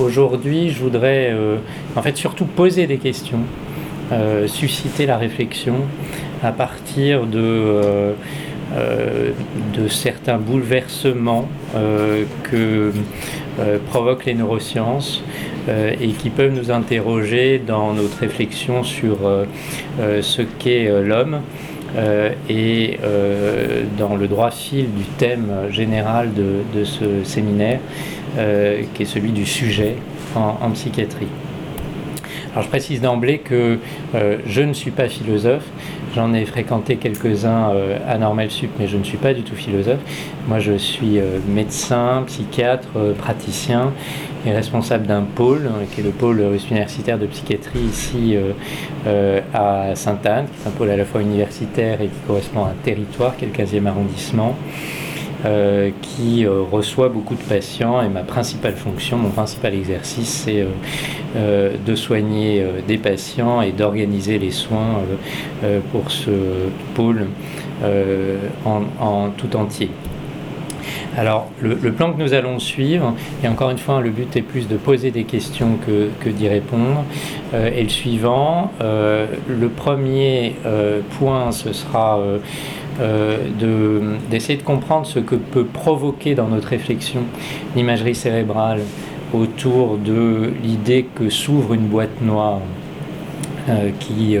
Aujourd'hui, je voudrais en fait surtout poser des questions, susciter la réflexion à partir de certains bouleversements que provoquent les neurosciences et qui peuvent nous interroger dans notre réflexion sur ce qu'est l'homme et dans le droit fil du thème général de ce séminaire qui est celui du sujet en psychiatrie. Alors je précise d'emblée que je ne suis pas philosophe. J'en ai fréquenté quelques-uns à Normel Sup, mais je ne suis pas du tout philosophe. Moi, je suis médecin, psychiatre, praticien et responsable d'un pôle, qui est le pôle universitaire de psychiatrie ici à Sainte-Anne, qui est un pôle à la fois universitaire et qui correspond à un territoire, qui est le 15e arrondissement, qui reçoit beaucoup de patients. Et ma principale fonction, mon principal exercice, c'est de soigner des patients et d'organiser les soins pour ce pôle en tout entier. Alors, le plan que nous allons suivre, et encore une fois, le but est plus de poser des questions que d'y répondre, est le suivant. Le premier point, ce sera d'essayer de comprendre ce que peut provoquer dans notre réflexion l'imagerie cérébrale autour de l'idée que s'ouvre une boîte noire qui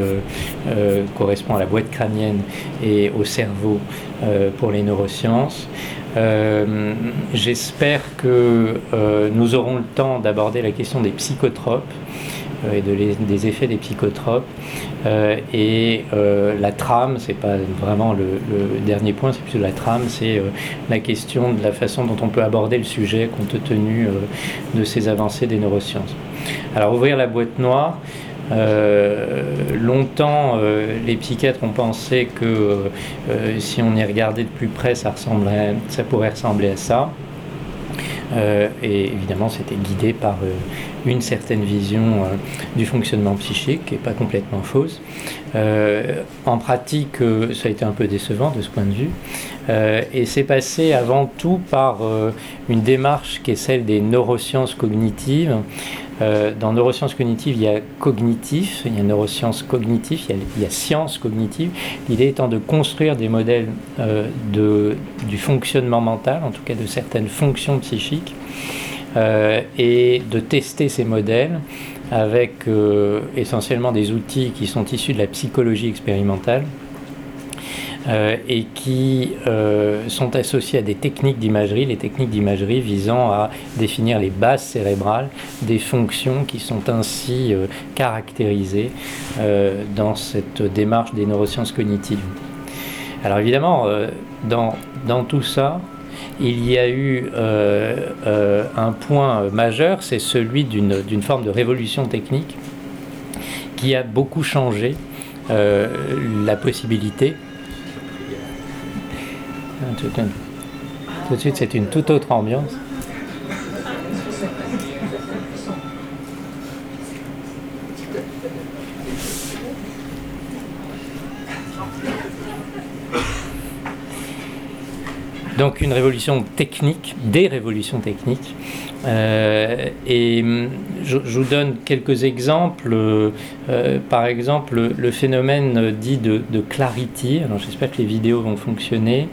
correspond à la boîte crânienne et au cerveau pour les neurosciences. J'espère que nous aurons le temps d'aborder la question des psychotropes et des effets des psychotropes et la trame, c'est pas vraiment le dernier point, c'est plutôt la trame, c'est la question de la façon dont on peut aborder le sujet compte tenu de ces avancées des neurosciences. Alors ouvrir la boîte noire, longtemps les psychiatres ont pensé que si on y regardait de plus près, ça pourrait ressembler à ça. Et évidemment, c'était guidé par une certaine vision du fonctionnement psychique, qui n'est pas complètement fausse. En pratique, ça a été un peu décevant de ce point de vue. Et c'est passé avant tout par une démarche qui est celle des neurosciences cognitives. Dans neurosciences cognitives, il y a cognitif, il y a neurosciences cognitives, il y a sciences cognitives. L'idée étant de construire des modèles du fonctionnement mental, en tout cas de certaines fonctions psychiques, et de tester ces modèles avec essentiellement des outils qui sont issus de la psychologie expérimentale et qui sont associés à des techniques d'imagerie, les techniques d'imagerie visant à définir les bases cérébrales des fonctions qui sont ainsi caractérisées dans cette démarche des neurosciences cognitives. Alors évidemment, dans tout ça, il y a eu un point majeur, c'est celui d'une forme de révolution technique qui a beaucoup changé la possibilité. Tout de suite, c'est une toute autre ambiance. Donc une révolution technique, des révolutions techniques. Et je vous donne quelques exemples. Par exemple, le phénomène dit de clarity. Alors j'espère que les vidéos vont fonctionner.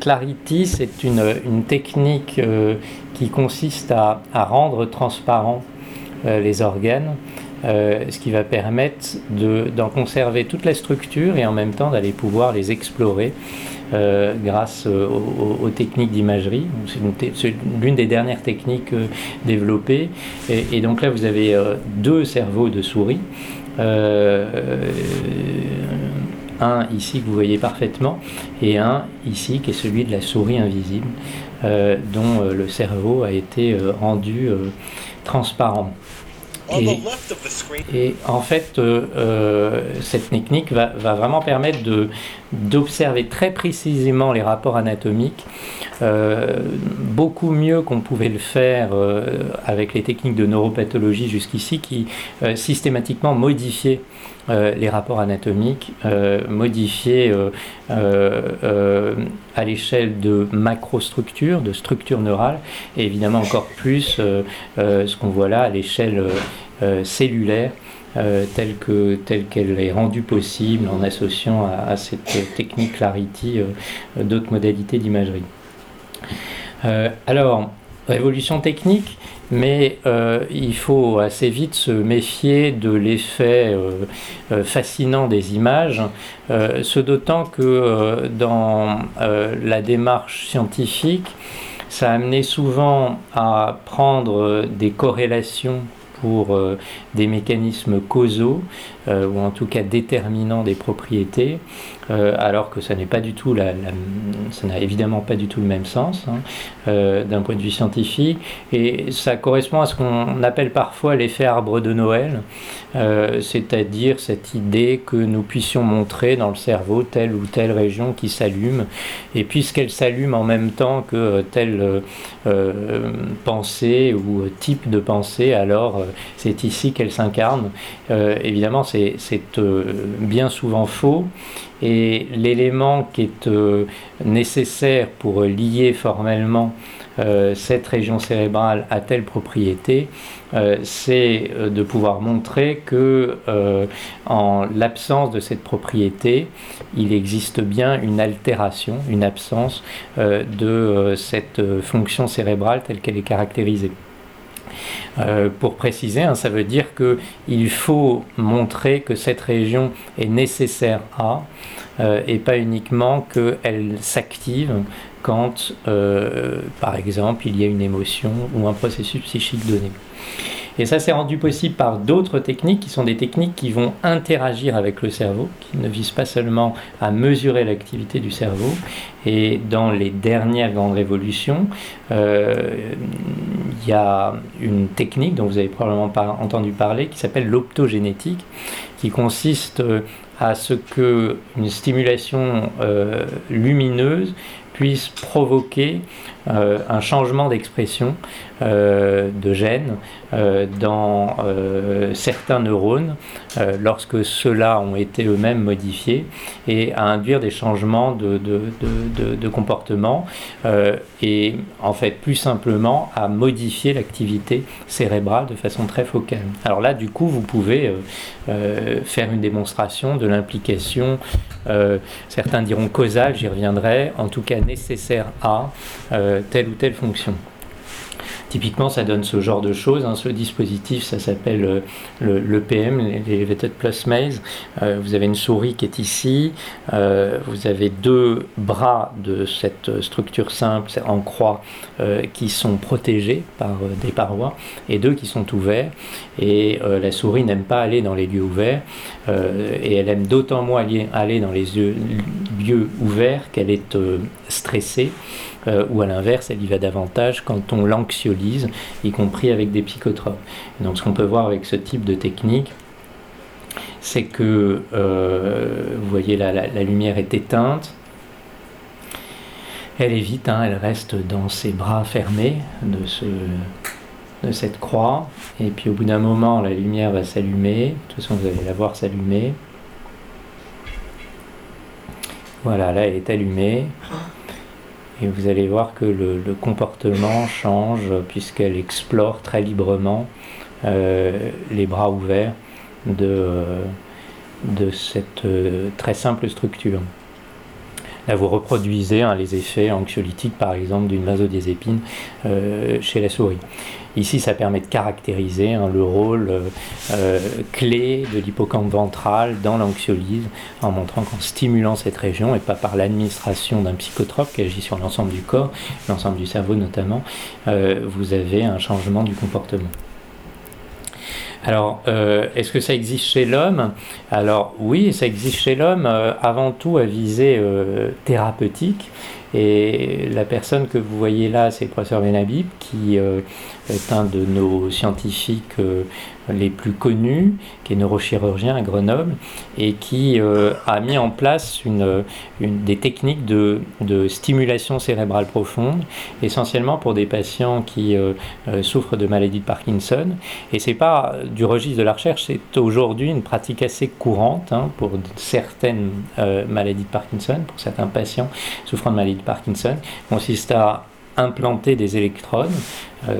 Clarity, c'est une technique qui consiste à rendre transparents les organes. Ce qui va permettre d'en conserver toute la structure et en même temps d'aller pouvoir les explorer grâce aux techniques d'imagerie. C'est l'une des dernières techniques développées. Et donc là, vous avez deux cerveaux de souris. Un ici que vous voyez parfaitement et un ici qui est celui de la souris invisible dont le cerveau a été rendu transparent. Et en fait, cette technique va vraiment permettre d'observer très précisément les rapports anatomiques, beaucoup mieux qu'on pouvait le faire avec les techniques de neuropathologie jusqu'ici, qui systématiquement modifiaient les rapports anatomiques, modifiés à l'échelle de macrostructures, de structures neurales, et évidemment encore plus ce qu'on voit là à l'échelle cellulaire, telle qu'elle est rendue possible en associant à cette technique clarity d'autres modalités d'imagerie. Alors, révolution technique, mais il faut assez vite se méfier de l'effet fascinant des images, ce d'autant que dans la démarche scientifique, ça a amené souvent à prendre des corrélations pour des mécanismes causaux ou en tout cas déterminants des propriétés, alors que ça n'est pas du tout ça n'a évidemment pas du tout le même sens d'un point de vue scientifique, et ça correspond à ce qu'on appelle parfois l'effet arbre de Noël, c'est-à-dire cette idée que nous puissions montrer dans le cerveau telle ou telle région qui s'allume, et puisqu'elle s'allume en même temps que telle pensée ou type de pensée, alors c'est ici qu'elle s'incarne. Évidemment, c'est bien souvent faux, et l'élément qui est nécessaire pour lier formellement cette région cérébrale à telle propriété, c'est de pouvoir montrer que en l'absence de cette propriété, il existe bien une altération, une absence de cette fonction cérébrale telle qu'elle est caractérisée. Pour préciser, ça veut dire qu'il faut montrer que cette région est nécessaire à, et pas uniquement qu'elle s'active quand, par exemple, il y a une émotion ou un processus psychique donné. Et ça, c'est rendu possible par d'autres techniques qui sont des techniques qui vont interagir avec le cerveau, qui ne visent pas seulement à mesurer l'activité du cerveau. Et dans les dernières grandes révolutions, il y a une technique dont vous avez probablement pas entendu parler qui s'appelle l'optogénétique, qui consiste à ce qu'une stimulation lumineuse puisse provoquer un changement d'expression de gènes dans certains neurones lorsque ceux-là ont été eux-mêmes modifiés, et à induire des changements de comportement et en fait plus simplement à modifier l'activité cérébrale de façon très focale. Alors là, du coup, vous pouvez faire une démonstration de l'implication, certains diront causale, j'y reviendrai, en tout cas nécessaire à telle ou telle fonction. Typiquement, ça donne ce genre de choses. Ce dispositif, ça s'appelle l'EPM, l'Elevated Plus Maze. Vous avez une souris qui est ici. Vous avez deux bras de cette structure simple en croix qui sont protégés par des parois, et deux qui sont ouverts. Et la souris n'aime pas aller dans les lieux ouverts. Et elle aime d'autant moins aller dans les lieux ouverts qu'elle est stressée. Ou à l'inverse, elle y va davantage quand on l'anxiolise, y compris avec des psychotropes. Donc ce qu'on peut voir avec ce type de technique, c'est que, vous voyez, la lumière est éteinte, elle évite, elle reste dans ses bras fermés de cette croix, et puis au bout d'un moment, la lumière va s'allumer, de toute façon vous allez la voir s'allumer. Voilà, là elle est allumée. Et vous allez voir que le comportement change puisqu'elle explore très librement les bras ouverts de cette très simple structure. Là, vous reproduisez les effets anxiolytiques, par exemple, d'une vasodiazépine chez la souris. Ici, ça permet de caractériser le rôle clé de l'hippocampe ventral dans l'anxiolyse, en montrant qu'en stimulant cette région, et pas par l'administration d'un psychotrope qui agit sur l'ensemble du corps, l'ensemble du cerveau notamment, vous avez un changement du comportement. Alors, est-ce que ça existe chez l'homme ? Alors oui, ça existe chez l'homme, avant tout à visée thérapeutique. Et la personne que vous voyez là, c'est le professeur Benabib, qui est un de nos scientifiques les plus connus, qui est neurochirurgien à Grenoble, et qui a mis en place des techniques de stimulation cérébrale profonde, essentiellement pour des patients qui souffrent de maladie de Parkinson. Et c'est pas du registre de la recherche, c'est aujourd'hui une pratique assez courante pour certaines maladies de Parkinson, pour certains patients souffrant de maladie de Parkinson, consiste à implanter des électrodes,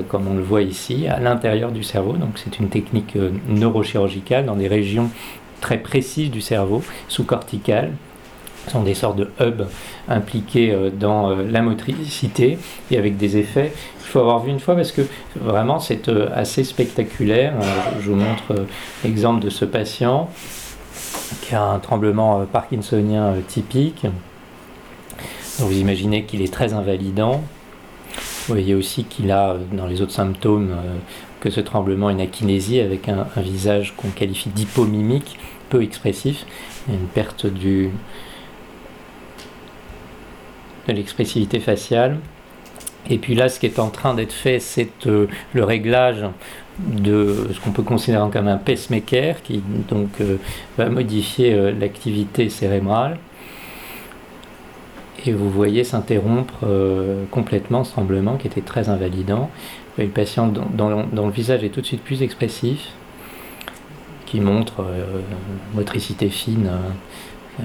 comme on le voit ici, à l'intérieur du cerveau. Donc c'est une technique neurochirurgicale dans des régions très précises du cerveau, sous-corticales. Ce sont des sortes de hubs impliqués dans la motricité et avec des effets. Il faut avoir vu une fois parce que vraiment c'est assez spectaculaire. Je vous montre l'exemple de ce patient qui a un tremblement parkinsonien typique. Donc vous imaginez qu'il est très invalidant. Vous voyez aussi qu'il a, dans les autres symptômes que ce tremblement, une akinésie avec un visage qu'on qualifie d'hypomimique, peu expressif, une perte de l'expressivité faciale. Et puis là, ce qui est en train d'être fait, c'est le réglage de ce qu'on peut considérer comme un pacemaker qui donc va modifier l'activité cérébrale. Et vous voyez s'interrompre complètement ce tremblement qui était très invalidant. Vous voyez le patient dont le visage est tout de suite plus expressif, qui montre motricité fine,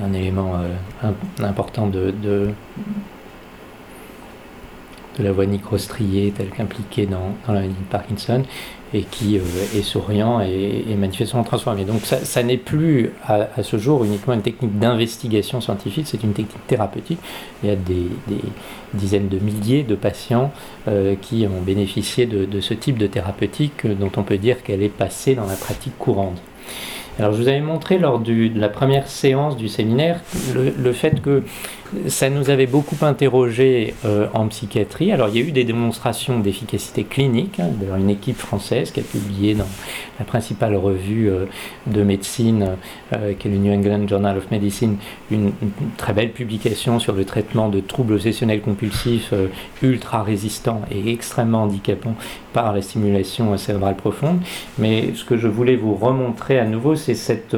un élément important de la voie microstriée telle qu'impliquée dans la maladie de Parkinson, et qui est souriant et manifestement transformé. Donc ça n'est plus à ce jour uniquement une technique d'investigation scientifique, c'est une technique thérapeutique. Il y a des dizaines de milliers de patients qui ont bénéficié de ce type de thérapeutique dont on peut dire qu'elle est passée dans la pratique courante. Alors je vous avais montré lors de la première séance du séminaire le fait que ça nous avait beaucoup interrogé en psychiatrie. Alors il y a eu des démonstrations d'efficacité clinique, d'ailleurs une équipe française qui a publié dans la principale revue de médecine qui est le New England Journal of Medicine une très belle publication sur le traitement de troubles obsessionnels compulsifs ultra résistants et extrêmement handicapants par la stimulation cérébrale profonde. Mais ce que je voulais vous remontrer à nouveau, c'est cette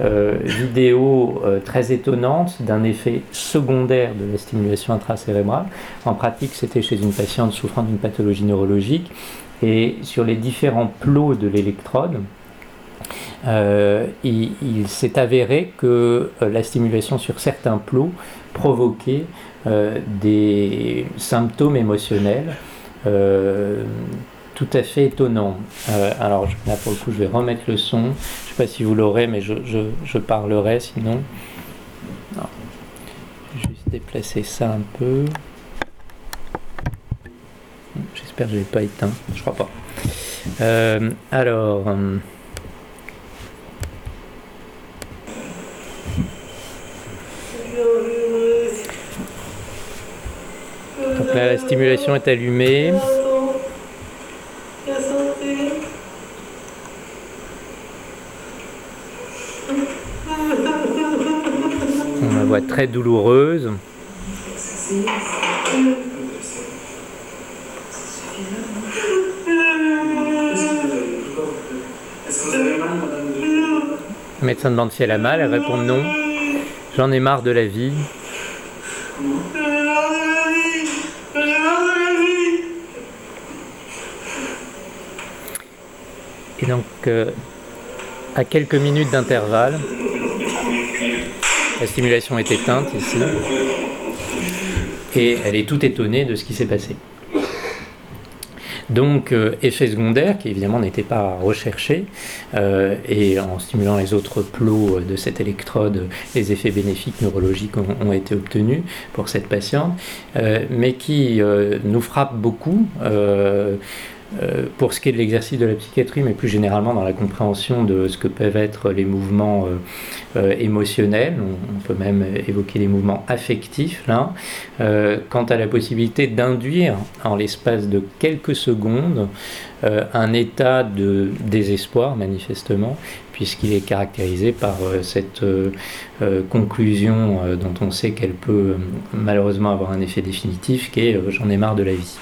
vidéo très étonnante d'un effet secondaire de la stimulation intracérébrale. En pratique, c'était chez une patiente souffrant d'une pathologie neurologique. Et sur les différents plots de l'électrode, il s'est avéré que la stimulation sur certains plots provoquait des symptômes émotionnels tout à fait étonnant. Alors là pour le coup je vais remettre le son, je ne sais pas si vous l'aurez mais je parlerai sinon. Non. Je vais juste déplacer ça un peu. J'espère que je ne l'ai pas éteint, je crois pas. Donc là la stimulation est allumée. Voix très douloureuse. Le médecin demande si elle a mal, elle répond non. J'en ai marre de la vie. Et donc, à quelques minutes d'intervalle, la stimulation est éteinte ici et elle est toute étonnée de ce qui s'est passé. Donc effet secondaire qui évidemment n'était pas recherché et en stimulant les autres plots de cette électrode, les effets bénéfiques neurologiques ont été obtenus pour cette patiente mais qui nous frappe beaucoup pour ce qui est de l'exercice de la psychiatrie, mais plus généralement dans la compréhension de ce que peuvent être les mouvements émotionnels, on peut même évoquer les mouvements affectifs, là, quant à la possibilité d'induire en l'espace de quelques secondes un état de désespoir, manifestement, puisqu'il est caractérisé par cette conclusion dont on sait qu'elle peut malheureusement avoir un effet définitif, qui est « j'en ai marre de la vie ».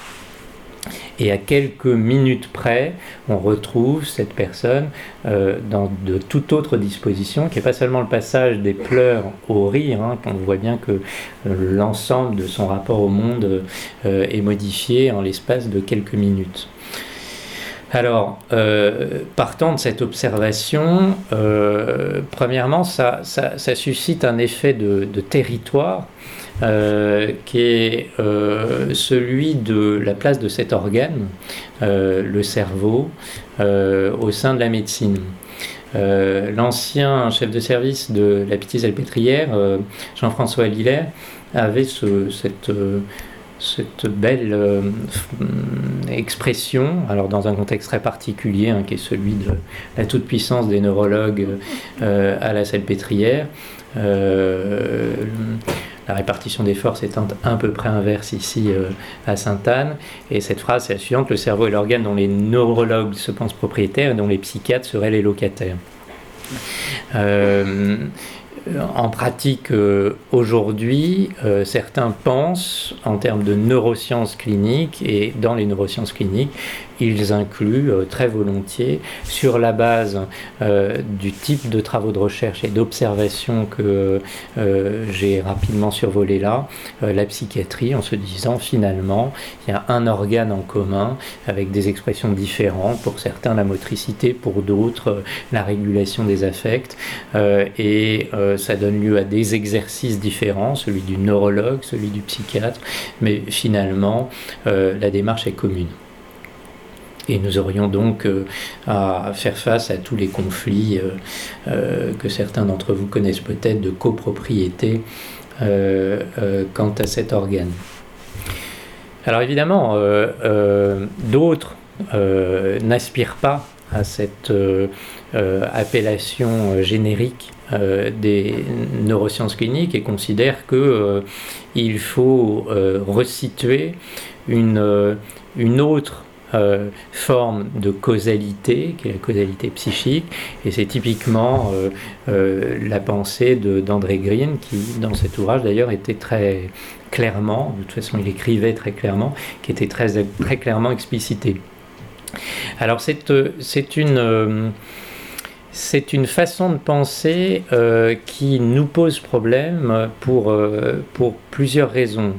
et à quelques minutes près, on retrouve cette personne dans de toute autre disposition, qui n'est pas seulement le passage des pleurs au rire, hein, on voit bien que l'ensemble de son rapport au monde est modifié en l'espace de quelques minutes. Alors, partant de cette observation, premièrement, ça suscite un effet de territoire qui est celui de la place de cet organe, le cerveau, au sein de la médecine. L'ancien chef de service de la Pitié-Salpêtrière, Jean-François Lillère, avait cette belle expression, alors dans un contexte très particulier, hein, qui est celui de la toute-puissance des neurologues à la Salpêtrière, la répartition des forces étant à peu près inverse ici à Sainte-Anne, et cette phrase est la suivante: le cerveau est l'organe dont les neurologues se pensent propriétaires et dont les psychiatres seraient les locataires. En pratique, aujourd'hui, certains pensent en termes de neurosciences cliniques, et dans les neurosciences cliniques, ils incluent très volontiers, sur la base du type de travaux de recherche et d'observation que j'ai rapidement survolé là, la psychiatrie, en se disant finalement il y a un organe en commun avec des expressions différentes, pour certains la motricité, pour d'autres la régulation des affects, et ça donne lieu à des exercices différents, celui du neurologue, celui du psychiatre, mais finalement la démarche est commune. Et nous aurions donc à faire face à tous les conflits que certains d'entre vous connaissent peut-être de copropriété quant à cet organe. Alors évidemment, d'autres n'aspirent pas à cette appellation générique des neurosciences cliniques et considèrent qu'il faut resituer une autre forme de causalité, qui est la causalité psychique, et c'est typiquement la pensée d'André Green, qui dans cet ouvrage d'ailleurs était très clairement, de toute façon il écrivait très clairement, qui était très, très clairement explicité. Alors c'est une façon de penser qui nous pose problème pour plusieurs raisons.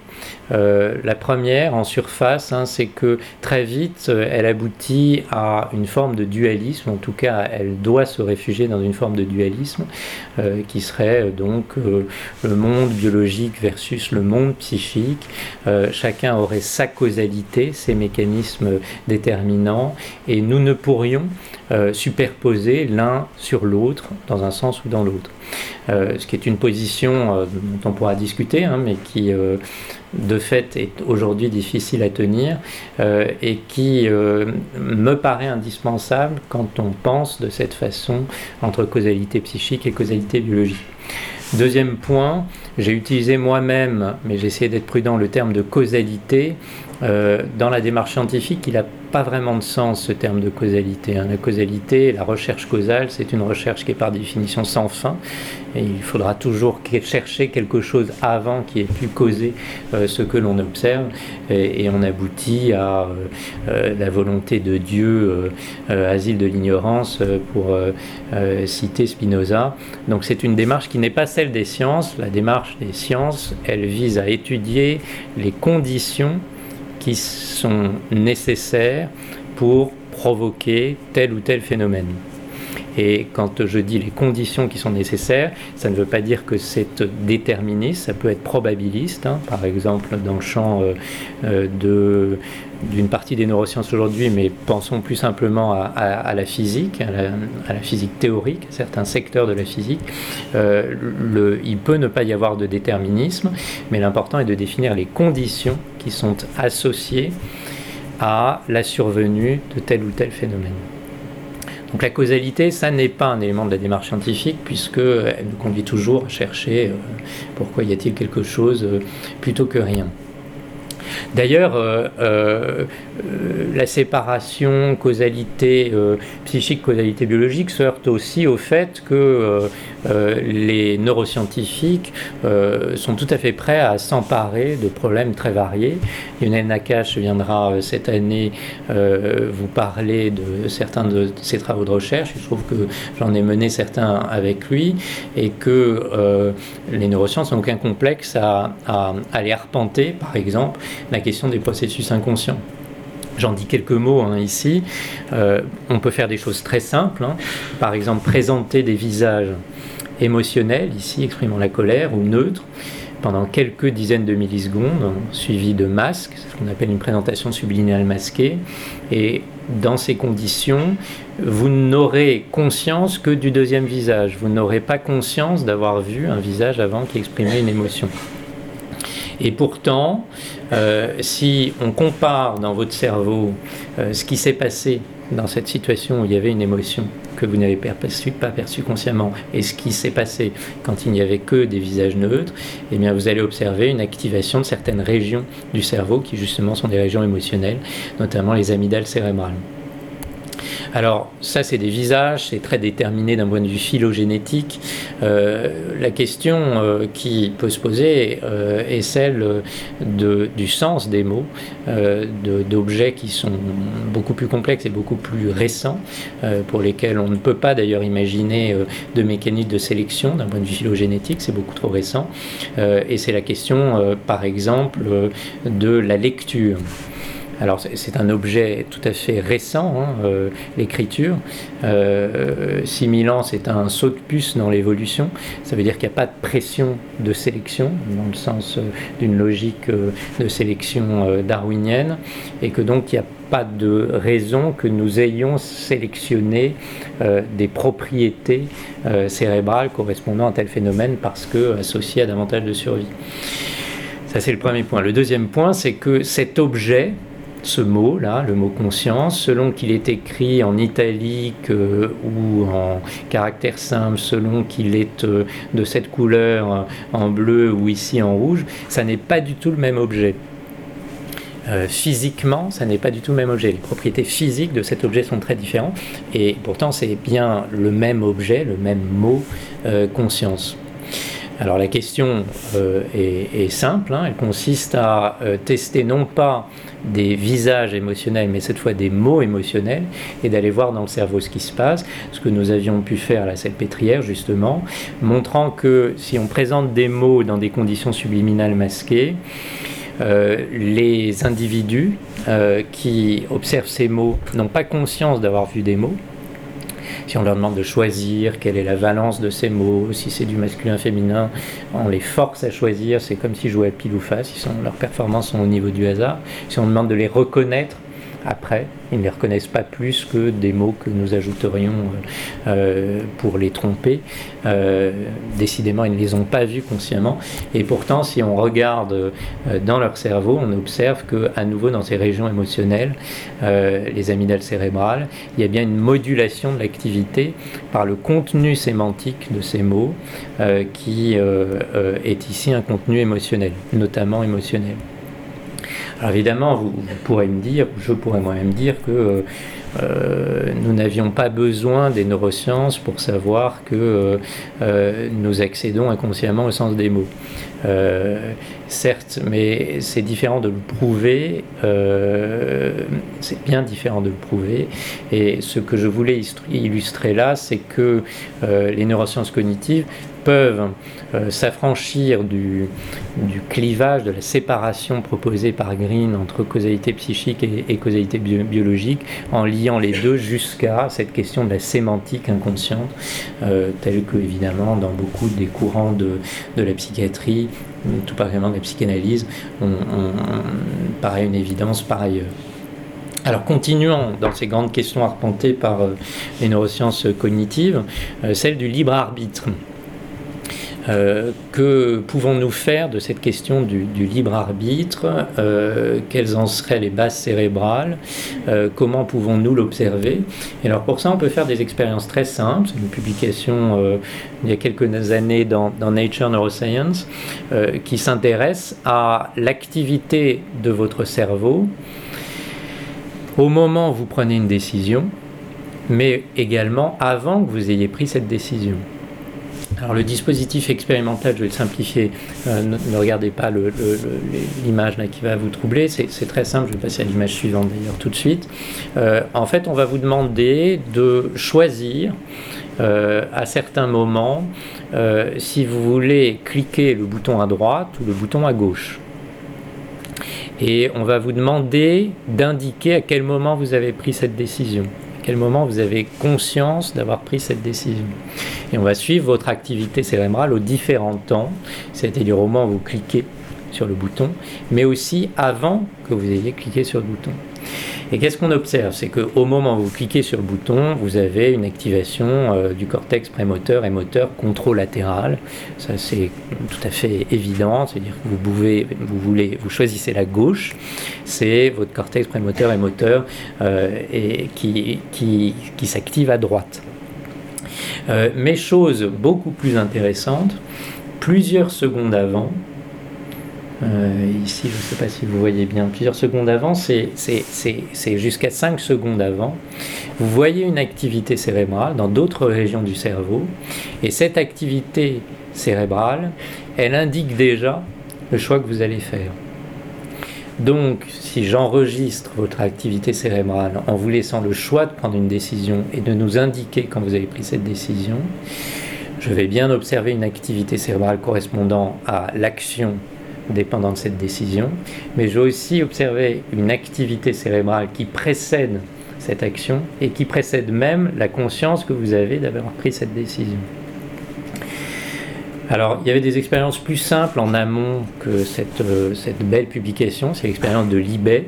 La première, en surface, hein, c'est que très vite, elle aboutit à une forme de dualisme, en tout cas, elle doit se réfugier dans une forme de dualisme qui serait donc le monde biologique versus le monde psychique. Chacun aurait sa causalité, ses mécanismes déterminants, et nous ne pourrions superposer l'un sur l'autre, dans un sens ou dans l'autre. Ce qui est une position dont on pourra discuter, hein, mais qui de fait est aujourd'hui difficile à tenir et qui me paraît indispensable quand on pense de cette façon entre causalité psychique et causalité biologique. Deuxième point, j'ai utilisé moi-même, mais j'ai essayé d'être prudent, le terme de causalité. Dans la démarche scientifique, il n'a pas vraiment de sens ce terme de causalité, hein. La causalité, la recherche causale, c'est une recherche qui est par définition sans fin, et il faudra toujours chercher quelque chose avant qui ait pu causer ce que l'on observe, et on aboutit à la volonté de Dieu, asile de l'ignorance, pour citer Spinoza. Donc c'est une démarche qui n'est pas celle des sciences. La démarche des sciences, elle vise à étudier les conditions qui sont nécessaires pour provoquer tel ou tel phénomène. Et quand je dis les conditions qui sont nécessaires, ça ne veut pas dire que c'est déterministe, ça peut être probabiliste, hein, par exemple dans le champ d'une partie des neurosciences aujourd'hui, mais pensons plus simplement à la physique, à la physique théorique, à certains secteurs de la physique. Il peut ne pas y avoir de déterminisme, mais l'important est de définir les conditions qui sont associées à la survenue de tel ou tel phénomène. Donc la causalité, ça n'est pas un élément de la démarche scientifique, puisqu'elle nous conduit toujours à chercher pourquoi y a-t-il quelque chose plutôt que rien. D'ailleurs, la séparation causalité psychique, causalité biologique se heurte aussi au fait que les neuroscientifiques sont tout à fait prêts à s'emparer de problèmes très variés. Lionel Naccache viendra cette année vous parler de certains de ses travaux de recherche. Il se trouve que j'en ai mené certains avec lui et que les neurosciences n'ont aucun complexe à aller arpenter, par exemple, la question des processus inconscients. J'en dis quelques mots ici. On peut faire des choses très simples, par exemple présenter des visages émotionnels, ici exprimant la colère, ou neutres, pendant quelques dizaines de millisecondes, suivi de masques, c'est ce qu'on appelle une présentation subliminale masquée, et dans ces conditions, vous n'aurez conscience que du deuxième visage, vous n'aurez pas conscience d'avoir vu un visage avant qui exprimait une émotion. Et pourtant, si on compare dans votre cerveau ce qui s'est passé dans cette situation où il y avait une émotion que vous n'avez pas perçue consciemment et ce qui s'est passé quand il n'y avait que des visages neutres, eh bien vous allez observer une activation de certaines régions du cerveau qui justement sont des régions émotionnelles, notamment les amygdales cérébrales. Alors ça c'est des visages, c'est très déterminé d'un point de vue phylogénétique. La question qui peut se poser est celle du sens des mots, d'objets qui sont beaucoup plus complexes et beaucoup plus récents, pour lesquels on ne peut pas d'ailleurs imaginer de mécanisme de sélection d'un point de vue phylogénétique, c'est beaucoup trop récent. Et c'est la question par exemple de la lecture. Alors c'est un objet tout à fait récent, l'écriture. 6000 ans, c'est un saut de puce dans l'évolution. Ça veut dire qu'il n'y a pas de pression de sélection, dans le sens d'une logique de sélection darwinienne, et que donc il n'y a pas de raison que nous ayons sélectionné des propriétés cérébrales correspondant à tel phénomène parce que associées à davantage de survie. Ça c'est le premier point. Le deuxième point, c'est que cet objet, ce mot-là, le mot conscience, selon qu'il est écrit en italique ou en caractère simple, selon qu'il est de cette couleur en bleu ou ici en rouge, ça n'est pas du tout le même objet. Physiquement, ça n'est pas du tout le même objet. Les propriétés physiques de cet objet sont très différentes et pourtant c'est bien le même objet, le même mot, conscience. Alors la question est simple, elle consiste à tester non pas des visages émotionnels, mais cette fois des mots émotionnels, et d'aller voir dans le cerveau ce qui se passe, ce que nous avions pu faire à la Salpêtrière justement, montrant que si on présente des mots dans des conditions subliminales masquées, les individus qui observent ces mots n'ont pas conscience d'avoir vu des mots. Si on leur demande de choisir quelle est la valence de ces mots, si c'est du masculin, féminin, on les force à choisir, c'est comme s'ils jouaient à pile ou face, leurs performances sont au niveau du hasard. Si on demande de les reconnaître, après, ils ne les reconnaissent pas plus que des mots que nous ajouterions pour les tromper. Décidément, ils ne les ont pas vus consciemment. Et pourtant, si on regarde dans leur cerveau, on observe qu'à nouveau, dans ces régions émotionnelles, les amygdales cérébrales, il y a bien une modulation de l'activité par le contenu sémantique de ces mots qui est ici un contenu émotionnel, notamment émotionnel. Alors évidemment, je pourrais moi-même dire que nous n'avions pas besoin des neurosciences pour savoir que nous accédons inconsciemment au sens des mots. Certes, mais c'est différent de le prouver, c'est bien différent de le prouver, et ce que je voulais illustrer là, c'est que les neurosciences cognitives peuvent s'affranchir du clivage, de la séparation proposée par Green entre causalité psychique et causalité biologique, en liant les deux jusqu'à cette question de la sémantique inconsciente, telle que évidemment dans beaucoup des courants de la psychiatrie, tout particulièrement de la psychanalyse, on paraît une évidence par ailleurs. Alors continuons dans ces grandes questions arpentées par les neurosciences cognitives, celle du libre arbitre. Que pouvons-nous faire de cette question du libre arbitre, quelles en seraient les bases cérébrales, comment pouvons-nous l'observer? Et alors pour ça on peut faire des expériences très simples. C'est une publication il y a quelques années dans Nature Neuroscience qui s'intéresse à l'activité de votre cerveau au moment où vous prenez une décision, mais également avant que vous ayez pris cette décision. Alors le dispositif expérimental, je vais le simplifier, ne regardez pas l'image là qui va vous troubler, c'est très simple, je vais passer à l'image suivante d'ailleurs tout de suite. En fait, on va vous demander de choisir à certains moments si vous voulez cliquer le bouton à droite ou le bouton à gauche. Et on va vous demander d'indiquer à quel moment vous avez pris cette décision. Quel moment vous avez conscience d'avoir pris cette décision. Et on va suivre votre activité cérébrale aux différents temps, c'est-à-dire au moment où vous cliquez sur le bouton, mais aussi avant que vous ayez cliqué sur le bouton. Et qu'est-ce qu'on observe? C'est qu'au moment où vous cliquez sur le bouton, vous avez une activation du cortex prémoteur et moteur contralatéral. Ça, c'est tout à fait évident, c'est-à-dire que vous choisissez la gauche, c'est votre cortex prémoteur et moteur qui s'active à droite. Mais chose beaucoup plus intéressante, plusieurs secondes avant, ici, je ne sais pas si vous voyez bien, plusieurs secondes avant, c'est jusqu'à 5 secondes avant, vous voyez une activité cérébrale dans d'autres régions du cerveau, et cette activité cérébrale, elle indique déjà le choix que vous allez faire. Donc, si j'enregistre votre activité cérébrale en vous laissant le choix de prendre une décision et de nous indiquer quand vous avez pris cette décision, je vais bien observer une activité cérébrale correspondant à l'action dépendant de cette décision, mais j'ai aussi observé une activité cérébrale qui précède cette action et qui précède même la conscience que vous avez d'avoir pris cette décision. Alors, il y avait des expériences plus simples en amont que cette belle publication, c'est l'expérience de Libet,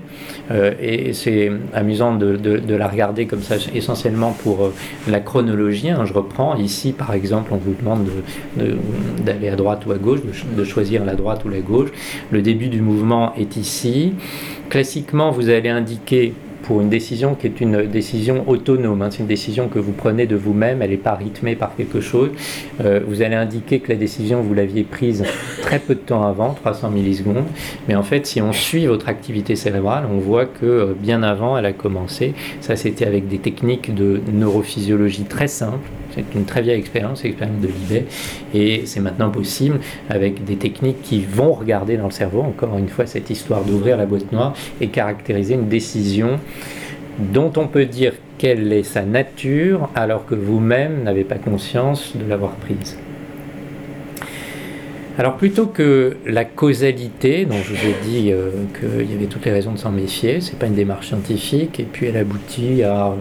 et c'est amusant de la regarder comme ça, essentiellement pour la chronologie, hein, je reprends, ici par exemple, on vous demande d'aller à droite ou à gauche, de choisir la droite ou la gauche, le début du mouvement est ici, classiquement vous allez indiquer pour une décision qui est une décision autonome, hein. C'est une décision que vous prenez de vous-même, elle n'est pas rythmée par quelque chose, vous allez indiquer que la décision vous l'aviez prise très peu de temps avant, 300 millisecondes, mais en fait si on suit votre activité cérébrale, on voit que bien avant elle a commencé, ça c'était avec des techniques de neurophysiologie très simples, c'est une très vieille expérience, l'expérience de Libet, et c'est maintenant possible avec des techniques qui vont regarder dans le cerveau, encore une fois cette histoire d'ouvrir la boîte noire et caractériser une décision dont on peut dire quelle est sa nature, alors que vous-même n'avez pas conscience de l'avoir prise. Alors plutôt que la causalité, dont je vous ai dit qu'il y avait toutes les raisons de s'en méfier, c'est pas une démarche scientifique, et puis elle aboutit à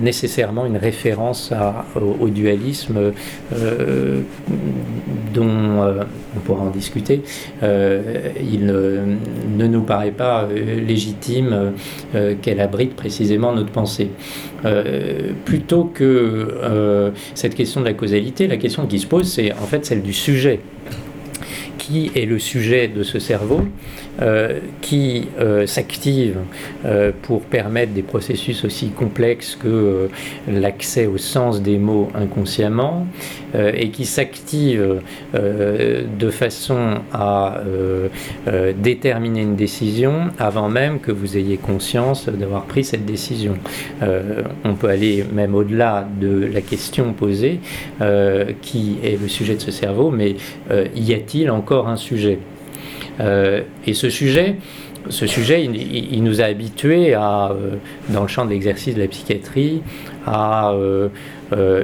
nécessairement une référence au dualisme dont on pourra en discuter, il ne nous paraît pas légitime qu'elle abrite précisément notre pensée. Plutôt que cette question de la causalité, la question qui se pose, c'est en fait celle du sujet. Qui est le sujet de ce cerveau qui s'active pour permettre des processus aussi complexes que l'accès au sens des mots inconsciemment et qui s'active de façon à déterminer une décision avant même que vous ayez conscience d'avoir pris cette décision. On peut aller même au-delà de la question posée qui est le sujet de ce cerveau, mais y a-t-il encore un sujet et ce sujet il nous a habitués à dans le champ de l'exercice de la psychiatrie à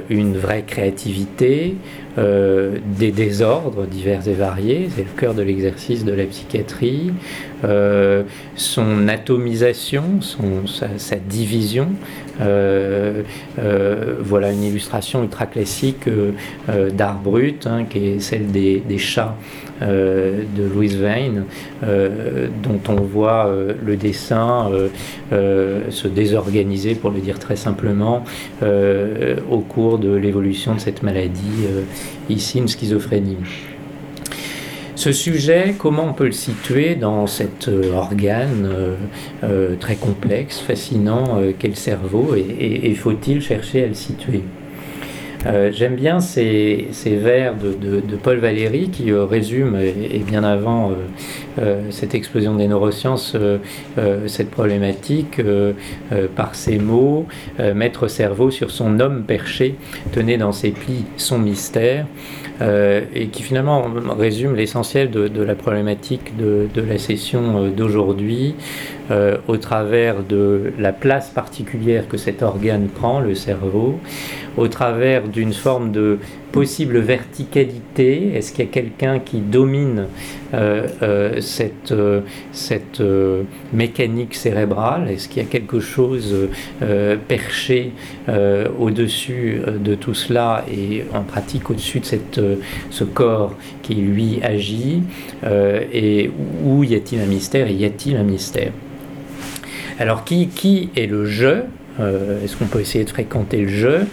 une vraie créativité, des désordres divers et variés, c'est le cœur de l'exercice de la psychiatrie, son atomisation, sa division, voilà une illustration ultra classique d'art brut, hein, qui est celle des chats de Louis Veyne, dont on voit le dessin se désorganiser, pour le dire très simplement, au cours de l'évolution de cette maladie, ici une schizophrénie. Ce sujet, comment on peut le situer dans cet organe très complexe, fascinant qu'est le cerveau, et faut-il chercher à le situer ? J'aime bien ces vers de Paul Valéry qui résument, et bien avant cette explosion des neurosciences, cette problématique par ces mots, mettre cerveau sur son homme perché, tenait dans ses plis son mystère, et qui finalement résume l'essentiel de la problématique de la session d'aujourd'hui, au travers de la place particulière que cet organe prend, le cerveau, au travers d'une forme de possible verticalité. Est-ce qu'il y a quelqu'un qui domine cette mécanique cérébrale? Est-ce qu'il y a quelque chose perché au-dessus de tout cela et en pratique au-dessus de ce corps qui lui agit, et où y a-t-il un mystère? Alors qui est le je? Est-ce qu'on peut essayer de fréquenter le je?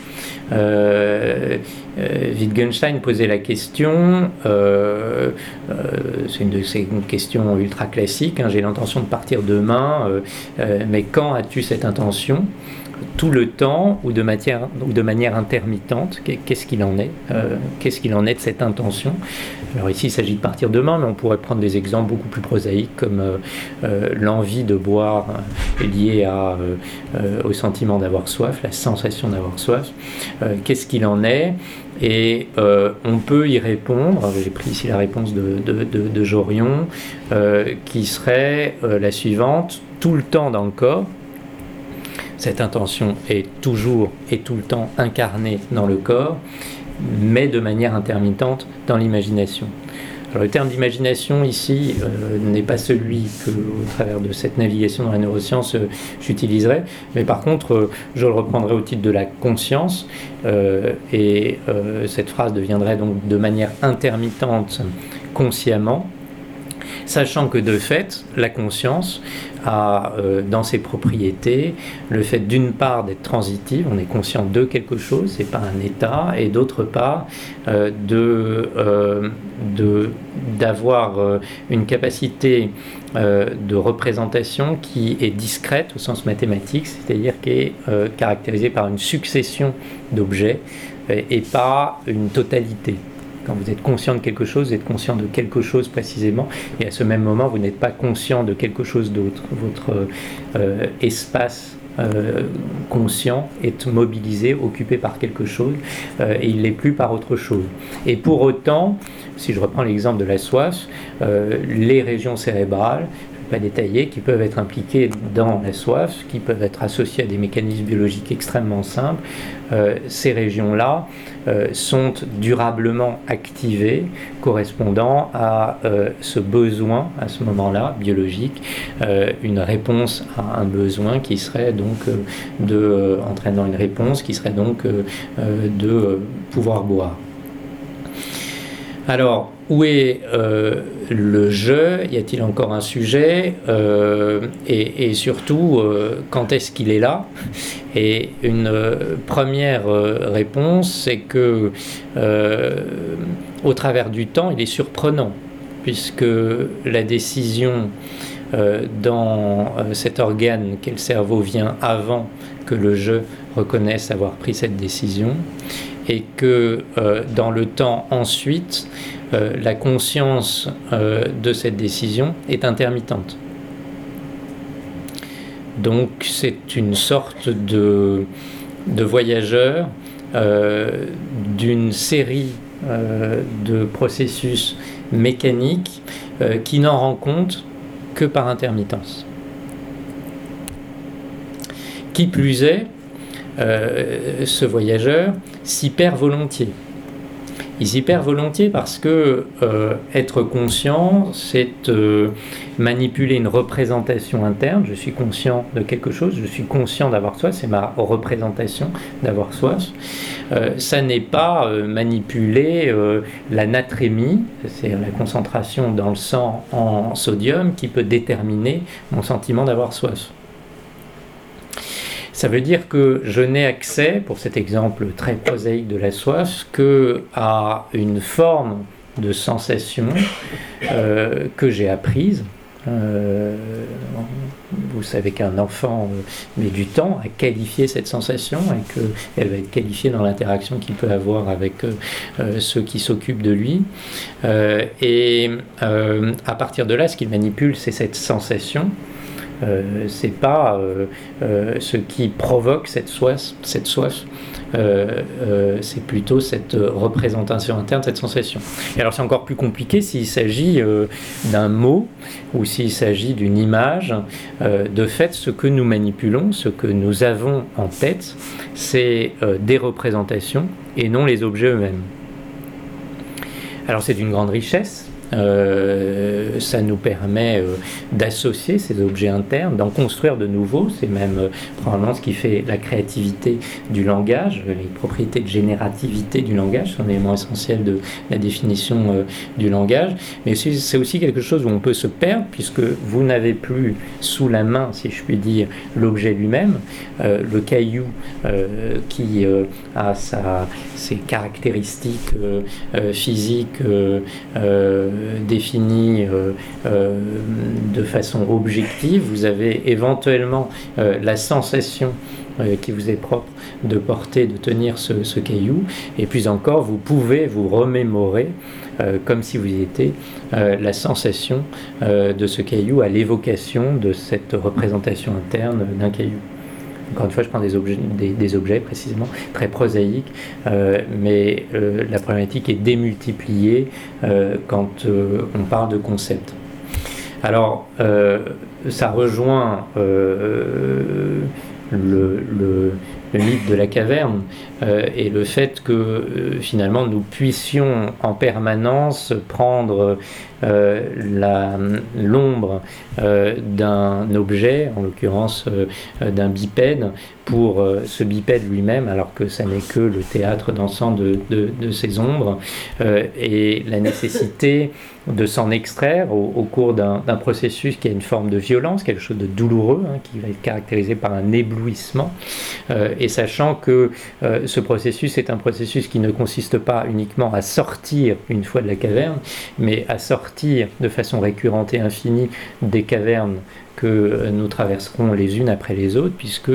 Wittgenstein posait la question, c'est une question ultra classique, hein, j'ai l'intention de partir demain, mais quand as-tu cette intention? Tout le temps ou de manière intermittente? Qu'est-ce qu'il en est? Qu'est-ce qu'il en est de cette intention? Alors ici, il s'agit de partir demain, mais on pourrait prendre des exemples beaucoup plus prosaïques comme l'envie de boire liée au sentiment d'avoir soif, la sensation d'avoir soif. Qu'est-ce qu'il en est? Et on peut y répondre. J'ai pris ici la réponse de Jorion, qui serait la suivante: tout le temps dans le corps. Cette intention est toujours et tout le temps incarnée dans le corps, mais de manière intermittente dans l'imagination. Alors, le terme d'imagination ici n'est pas celui que, au travers de cette navigation dans la neuroscience, j'utiliserai, mais par contre, je le reprendrai au titre de la conscience, et cette phrase deviendrait donc de manière intermittente consciemment, sachant que de fait, la conscience a dans ses propriétés le fait d'une part d'être transitive, on est conscient de quelque chose, c'est pas un état, et d'autre part d'avoir une capacité de représentation qui est discrète au sens mathématique, c'est-à-dire qui est caractérisée par une succession d'objets et pas une totalité. Quand vous êtes conscient de quelque chose, vous êtes conscient de quelque chose précisément, et à ce même moment, vous n'êtes pas conscient de quelque chose d'autre. Votre espace conscient est mobilisé, occupé par quelque chose, et il ne l'est plus par autre chose. Et pour autant, si je reprends l'exemple de la soif, les régions cérébrales, pas détaillées, qui peuvent être impliquées dans la soif, qui peuvent être associées à des mécanismes biologiques extrêmement simples, ces régions-là sont durablement activées, correspondant à ce besoin, à ce moment-là, biologique, une réponse à un besoin qui serait donc entraînant une réponse qui serait donc de pouvoir boire. Alors, où est le je? Y a-t-il encore un sujet? Et surtout, quand est-ce qu'il est là? Et une première réponse, c'est que au travers du temps, il est surprenant, puisque la décision dans cet organe qu'est le cerveau vient avant que le je reconnaisse avoir pris cette décision, et que dans le temps ensuite, la conscience de cette décision est intermittente. Donc c'est une sorte de voyageur d'une série de processus mécaniques qui n'en rend compte que par intermittence. Qui plus est, ce voyageur s'y perd volontiers. Il s'y perd volontiers parce que être conscient, c'est manipuler une représentation interne. Je suis conscient de quelque chose, je suis conscient d'avoir soif, c'est ma représentation d'avoir soif. Ça n'est pas manipuler la natrémie, c'est la concentration dans le sang en sodium qui peut déterminer mon sentiment d'avoir soif. Ça veut dire que je n'ai accès, pour cet exemple très prosaïque de la soif, qu'à une forme de sensation que j'ai apprise, Vous savez qu'un enfant met du temps à qualifier cette sensation et qu'elle va être qualifiée dans l'interaction qu'il peut avoir avec ceux qui s'occupent de lui. À partir de là, ce qu'il manipule, c'est cette sensation. C'est pas ce qui provoque cette soif. C'est plutôt cette représentation interne, cette sensation. Et alors c'est encore plus compliqué s'il s'agit d'un mot ou s'il s'agit d'une image. De fait, ce que nous manipulons, ce que nous avons en tête, c'est des représentations et non les objets eux-mêmes. Alors c'est d'une grande richesse. Ça nous permet d'associer ces objets internes, d'en construire de nouveaux. C'est même probablement ce qui fait la créativité du langage, les propriétés de générativité du langage, c'est un élément essentiel de la définition du langage. Mais c'est aussi quelque chose où on peut se perdre, puisque vous n'avez plus sous la main, si je puis dire, l'objet lui-même, le caillou qui a ses caractéristiques physiques définie de façon objective. Vous avez éventuellement la sensation qui vous est propre de porter, de tenir ce caillou, et puis encore vous pouvez vous remémorer comme si vous y étiez la sensation de ce caillou à l'évocation de cette représentation interne d'un caillou. Encore une fois, je prends des objets précisément très prosaïques, mais la problématique est démultipliée quand on parle de concepts. Alors, ça rejoint le mythe de la caverne et le fait que finalement nous puissions en permanence prendre l'ombre d'un objet, en l'occurrence d'un bipède, pour ce bipède lui-même, alors que ça n'est que le théâtre dansant de ses ombres, et la nécessité de s'en extraire au cours d'un processus qui a une forme de violence, quelque chose de douloureux, qui va être caractérisé par un éblouissement, et sachant que ce processus est un processus qui ne consiste pas uniquement à sortir une fois de la caverne, mais à sortir de façon récurrente et infinie des cavernes que nous traverserons les unes après les autres, puisque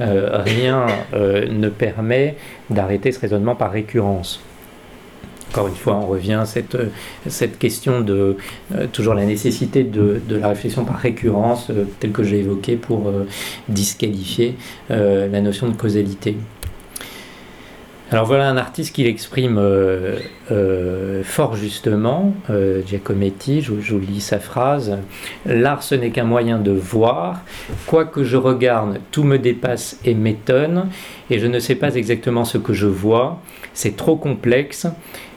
rien ne permet d'arrêter ce raisonnement par récurrence. Encore une fois, on revient à cette question de toujours la nécessité de la réflexion par récurrence, telle que j'ai évoquée, pour disqualifier la notion de causalité. Alors voilà un artiste qui l'exprime fort justement, Giacometti, je vous lis sa phrase. « L'art, ce n'est qu'un moyen de voir. Quoi que je regarde, tout me dépasse et m'étonne, et je ne sais pas exactement ce que je vois. C'est trop complexe.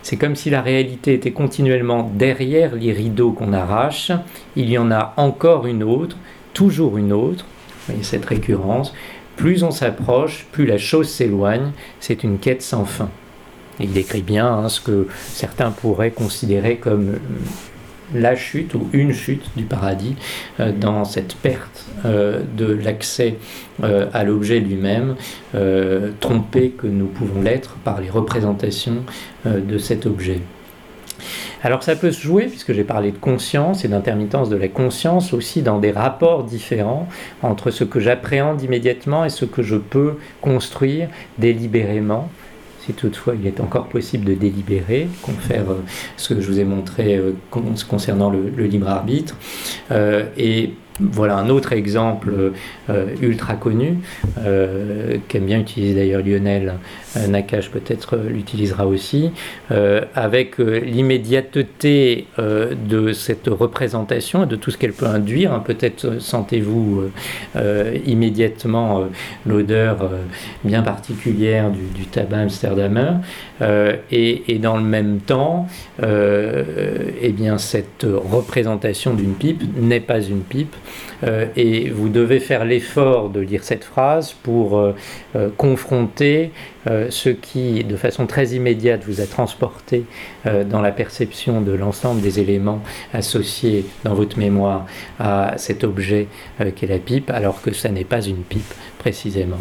C'est comme si la réalité était continuellement derrière les rideaux qu'on arrache. Il y en a encore une autre, toujours une autre. » Vous voyez cette récurrence. Plus on s'approche, plus la chose s'éloigne, c'est une quête sans fin. Et il décrit bien ce que certains pourraient considérer comme la chute ou une chute du paradis dans cette perte de l'accès à l'objet lui-même, trompé que nous pouvons l'être par les représentations de cet objet. Alors ça peut se jouer, puisque j'ai parlé de conscience et d'intermittence de la conscience, aussi dans des rapports différents entre ce que j'appréhende immédiatement et ce que je peux construire délibérément, si toutefois il est encore possible de délibérer, confère ce que je vous ai montré concernant le libre arbitre. Et voilà un autre exemple ultra connu, qu'aime bien utiliser d'ailleurs Lionel Naccache, peut-être l'utilisera aussi, avec l'immédiateté de cette représentation et de tout ce qu'elle peut induire. Peut-être sentez-vous immédiatement l'odeur bien particulière du tabac amsterdamer, et dans le même temps, cette représentation d'une pipe n'est pas une pipe. Et vous devez faire l'effort de lire cette phrase pour confronter ce qui, de façon très immédiate, vous a transporté dans la perception de l'ensemble des éléments associés dans votre mémoire à cet objet qu'est la pipe, alors que ça n'est pas une pipe précisément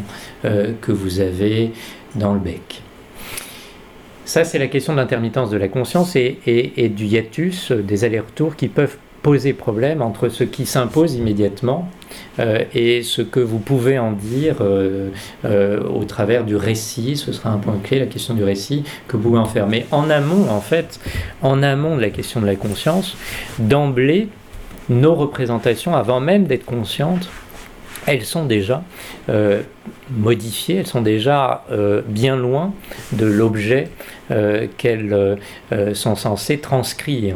que vous avez dans le bec. Ça, c'est la question de l'intermittence de la conscience et du hiatus, des allers-retours qui peuvent poser problème entre ce qui s'impose immédiatement et ce que vous pouvez en dire au travers du récit. Ce sera un point clé, la question du récit que vous pouvez en faire. Mais en amont, en fait, en amont de la question de la conscience, d'emblée, nos représentations, avant même d'être conscientes, elles sont déjà modifiées, elles sont déjà bien loin de l'objet qu'elles sont censées transcrire.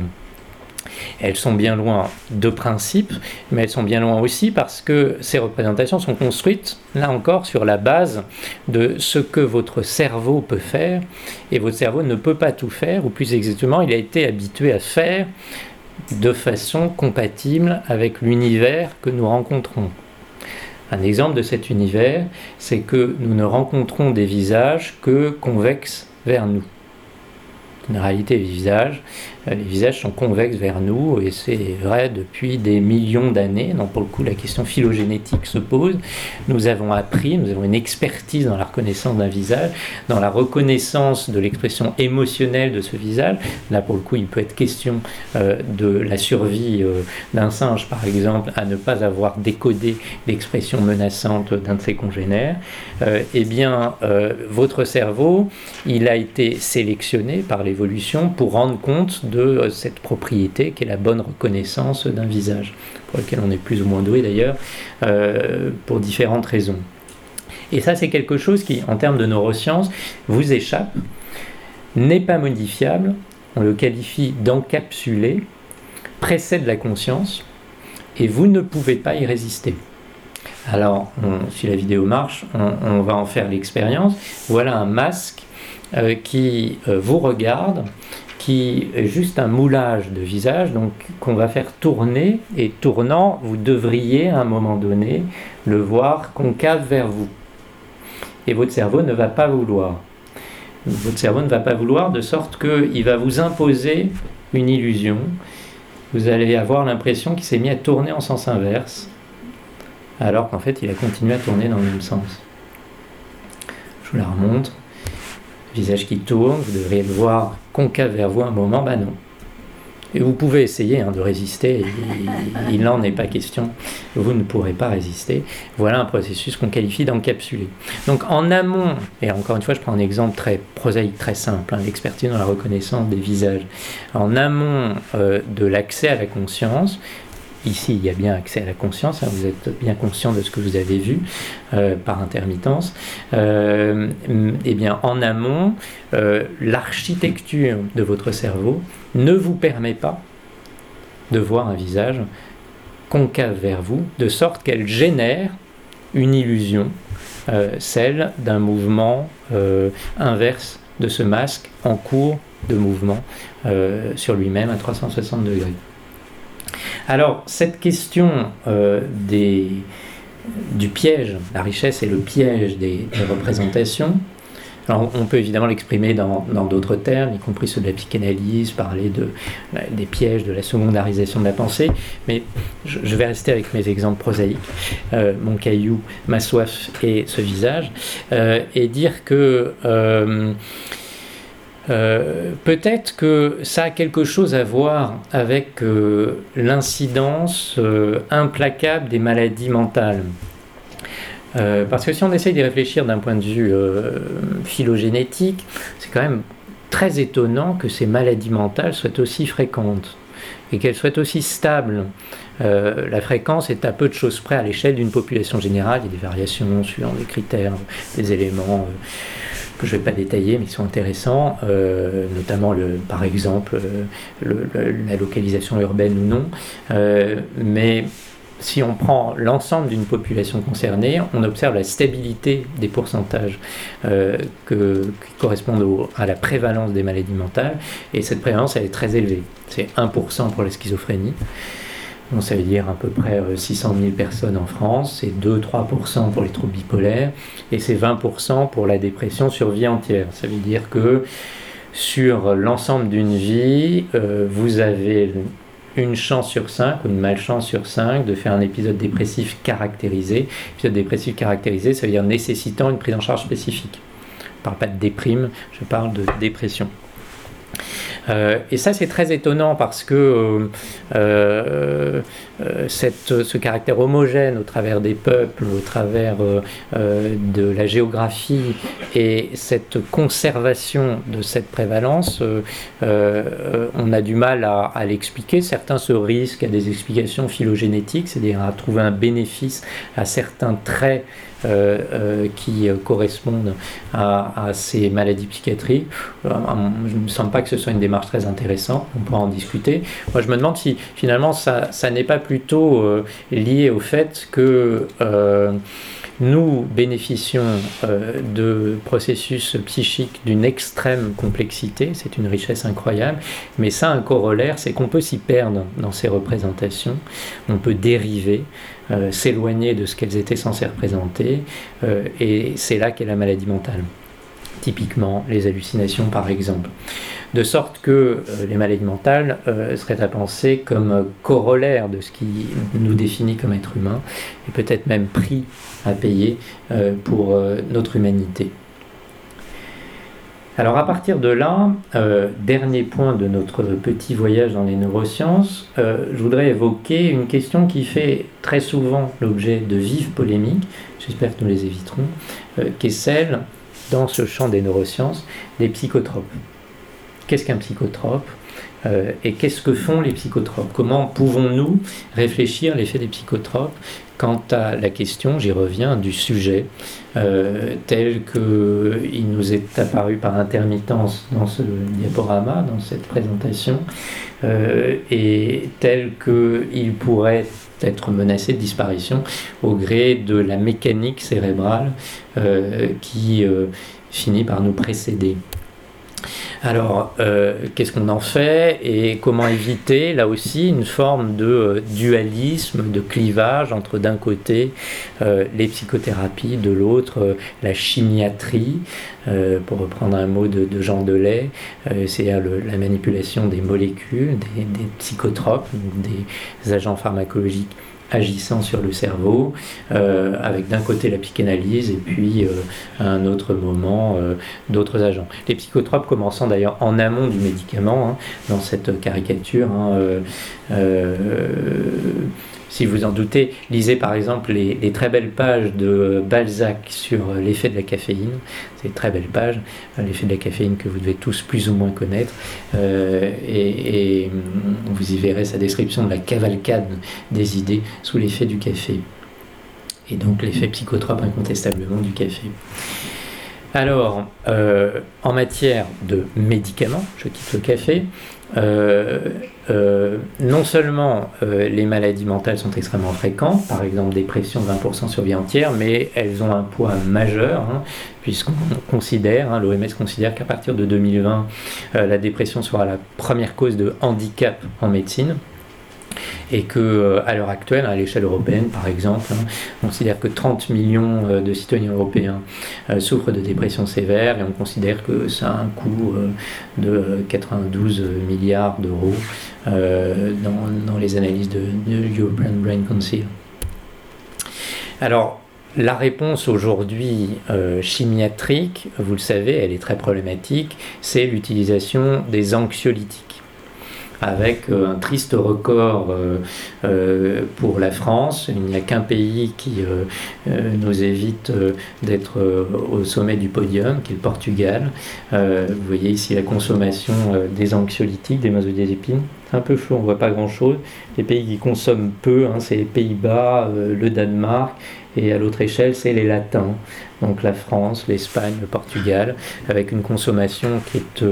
Elles sont bien loin de principe, mais elles sont bien loin aussi parce que ces représentations sont construites, là encore, sur la base de ce que votre cerveau peut faire, et votre cerveau ne peut pas tout faire, ou plus exactement, il a été habitué à faire de façon compatible avec l'univers que nous rencontrons. Un exemple de cet univers, c'est que nous ne rencontrons des visages que convexes vers nous. En réalité, les visages sont convexes vers nous, et c'est vrai depuis des millions d'années. Donc pour le coup, la question phylogénétique se pose. Nous avons appris, nous avons une expertise dans la reconnaissance d'un visage, dans la reconnaissance de l'expression émotionnelle de ce visage. Là, pour le coup, il peut être question de la survie d'un singe, par exemple, à ne pas avoir décodé l'expression menaçante d'un de ses congénères. Votre cerveau, il a été sélectionné par l'évolution pour rendre compte de cette propriété qui est la bonne reconnaissance d'un visage, pour lequel on est plus ou moins doué d'ailleurs, pour différentes raisons. Et ça, c'est quelque chose qui, en termes de neurosciences, vous échappe, n'est pas modifiable, on le qualifie d'encapsulé, précède la conscience, et vous ne pouvez pas y résister. Alors, si la vidéo marche, on va en faire l'expérience. Voilà un masque qui vous regarde, qui est juste un moulage de visage, donc qu'on va faire tourner, et tournant, vous devriez à un moment donné le voir concave vers vous. Et votre cerveau ne va pas vouloir. Votre cerveau ne va pas vouloir, de sorte qu'il va vous imposer une illusion. Vous allez avoir l'impression qu'il s'est mis à tourner en sens inverse, alors qu'en fait il a continué à tourner dans le même sens. Je vous la remonte. Visage qui tourne, vous devriez le voir concave vers vous un moment, ben non. Et vous pouvez essayer de résister, il n'en est pas question, vous ne pourrez pas résister. Voilà un processus qu'on qualifie d'encapsulé. Donc en amont, et encore une fois je prends un exemple très prosaïque, très simple, l'expertise dans la reconnaissance des visages. En amont de l'accès à la conscience, ici, il y a bien accès à la conscience, vous êtes bien conscient de ce que vous avez vu par intermittence. En amont, l'architecture de votre cerveau ne vous permet pas de voir un visage concave vers vous, de sorte qu'elle génère une illusion, celle d'un mouvement inverse de ce masque en cours de mouvement sur lui-même à 360 degrés. Alors, cette question du piège, la richesse et le piège des représentations, alors on peut évidemment l'exprimer dans d'autres termes, y compris ceux de la psychanalyse, parler des pièges, de la secondarisation de la pensée, mais je vais rester avec mes exemples prosaïques, mon caillou, ma soif et ce visage, et dire que... peut-être que ça a quelque chose à voir avec l'incidence implacable des maladies mentales. Parce que si on essaye d'y réfléchir d'un point de vue phylogénétique, c'est quand même très étonnant que ces maladies mentales soient aussi fréquentes et qu'elles soient aussi stables. La fréquence est à peu de choses près à l'échelle d'une population générale. Il y a des variations suivant les critères, des éléments... que je ne vais pas détailler, mais ils sont intéressants, notamment, par exemple, la localisation urbaine ou non. Mais si on prend l'ensemble d'une population concernée, on observe la stabilité des pourcentages qui correspondent à la prévalence des maladies mentales, et cette prévalence, elle est très élevée. C'est 1% pour la schizophrénie. Bon, ça veut dire à peu près 600 000 personnes en France, c'est 2-3% pour les troubles bipolaires, et c'est 20% pour la dépression sur vie entière. Ça veut dire que sur l'ensemble d'une vie, vous avez une chance sur 5 ou une malchance sur 5 de faire un épisode dépressif caractérisé. Épisode dépressif caractérisé, ça veut dire nécessitant une prise en charge spécifique. Je ne parle pas de déprime, je parle de dépression. Et ça, c'est très étonnant parce que ce caractère homogène au travers des peuples, au travers de la géographie et cette conservation de cette prévalence, on a du mal à l'expliquer. Certains se risquent à des explications phylogénétiques, c'est-à-dire à trouver un bénéfice à certains traits qui correspondent à ces maladies psychiatriques. Je ne me sens pas que ce soit une démarche très intéressante, on pourra en discuter. Moi, je me demande si finalement ça n'est pas plutôt lié au fait que nous bénéficions de processus psychiques d'une extrême complexité, c'est une richesse incroyable, mais ça a un corollaire, c'est qu'on peut s'y perdre dans ces représentations, on peut dériver, s'éloigner de ce qu'elles étaient censées représenter, et c'est là qu'est la maladie mentale. Typiquement les hallucinations par exemple. De sorte que les maladies mentales seraient à penser comme corollaire de ce qui nous définit comme être humain, et peut-être même prix à payer pour notre humanité. Alors à partir de là, dernier point de notre petit voyage dans les neurosciences, je voudrais évoquer une question qui fait très souvent l'objet de vives polémiques, j'espère que nous les éviterons, qui est celle, dans ce champ des neurosciences, des psychotropes. Qu'est-ce qu'un psychotrope et qu'est-ce que font les psychotropes? Comment pouvons-nous réfléchir l'effet des psychotropes quant à la question, j'y reviens, du sujet, tel qu'il nous est apparu par intermittence dans ce diaporama, dans cette présentation, et tel qu'il pourrait être menacé de disparition au gré de la mécanique cérébrale qui finit par nous précéder. Alors, qu'est-ce qu'on en fait et comment éviter, là aussi, une forme de dualisme, de clivage entre d'un côté les psychothérapies, de l'autre la chimiatrie, pour reprendre un mot de Jean Delay, c'est-à-dire la manipulation des molécules, des psychotropes, des agents pharmacologiques agissant sur le cerveau, avec d'un côté la psychanalyse et puis à un autre moment d'autres agents. Les psychotropes commençant d'ailleurs en amont du médicament, hein, dans cette caricature. Si vous en doutez, lisez par exemple les très belles pages de Balzac sur l'effet de la caféine. C'est très belles pages, l'effet de la caféine que vous devez tous plus ou moins connaître. Et vous y verrez sa description de la cavalcade des idées sous l'effet du café. Et donc l'effet psychotrope incontestablement du café. Alors, en matière de médicaments, je quitte le café, non seulement les maladies mentales sont extrêmement fréquentes, par exemple dépression 20% sur vie entière, mais elles ont un poids majeur, hein, puisqu'on considère, hein, l'OMS considère qu'à partir de 2020, la dépression sera la première cause de handicap en médecine. Et qu'à l'heure actuelle, à l'échelle européenne par exemple, on considère que 30 millions de citoyens européens souffrent de dépression sévère et on considère que ça a un coût de 92 milliards d'euros dans les analyses de European Brain Council. Alors, la réponse aujourd'hui chimiatrique, vous le savez, elle est très problématique, c'est l'utilisation des anxiolytiques, avec un triste record pour la France. Il n'y a qu'un pays qui nous évite d'être au sommet du podium, qui est le Portugal. Vous voyez ici la consommation des anxiolytiques, des benzodiazépines. C'est un peu flou, on ne voit pas grand-chose. Les pays qui consomment peu, hein, c'est les Pays-Bas, le Danemark, et à l'autre échelle, c'est les Latins. Donc la France, l'Espagne, le Portugal, avec une consommation qui est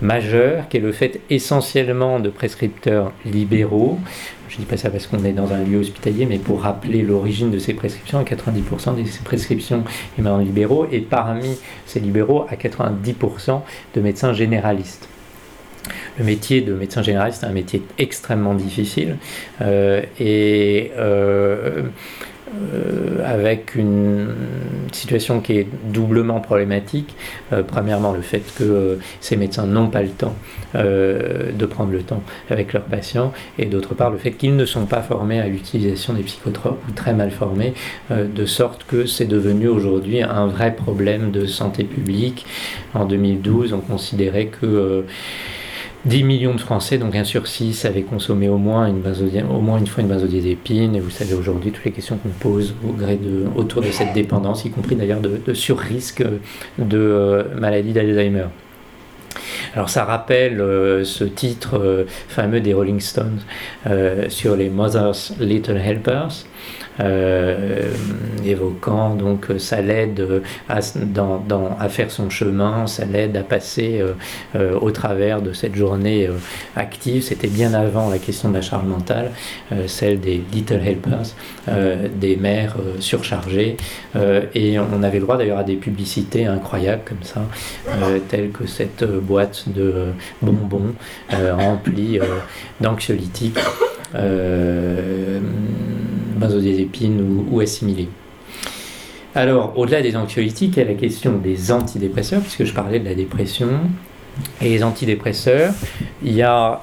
majeure, qui est le fait essentiellement de prescripteurs libéraux. Je ne dis pas ça parce qu'on est dans un lieu hospitalier, mais pour rappeler l'origine de ces prescriptions, à 90% de ces prescriptions émanant de libéraux, et parmi ces libéraux, à 90% de médecins généralistes. Le métier de médecin généraliste est un métier extrêmement difficile, avec une situation qui est doublement problématique. Premièrement, le fait que ces médecins n'ont pas le temps de prendre le temps avec leurs patients, et d'autre part, le fait qu'ils ne sont pas formés à l'utilisation des psychotropes, ou très mal formés, de sorte que c'est devenu aujourd'hui un vrai problème de santé publique. En 2012, on considérait que 10 millions de Français, donc 1/6, avaient consommé au moins une fois une benzodiazépine. Et vous savez aujourd'hui toutes les questions qu'on pose autour de cette dépendance, y compris d'ailleurs de sur-risque de maladie d'Alzheimer. Alors ça rappelle ce titre fameux des Rolling Stones sur les Mother's Little Helpers, évoquant donc ça l'aide à faire son chemin, ça l'aide à passer au travers de cette journée active. C'était bien avant la question de la charge mentale, celle des Little Helpers, des mères surchargées, et on avait le droit d'ailleurs à des publicités incroyables comme ça, telles que cette boîte de bonbons remplie d'anxiolytiques, benzodiazépines ou assimilés. Alors, au-delà des anxiolytiques, il y a la question des antidépresseurs, puisque je parlais de la dépression. Et les antidépresseurs, il y a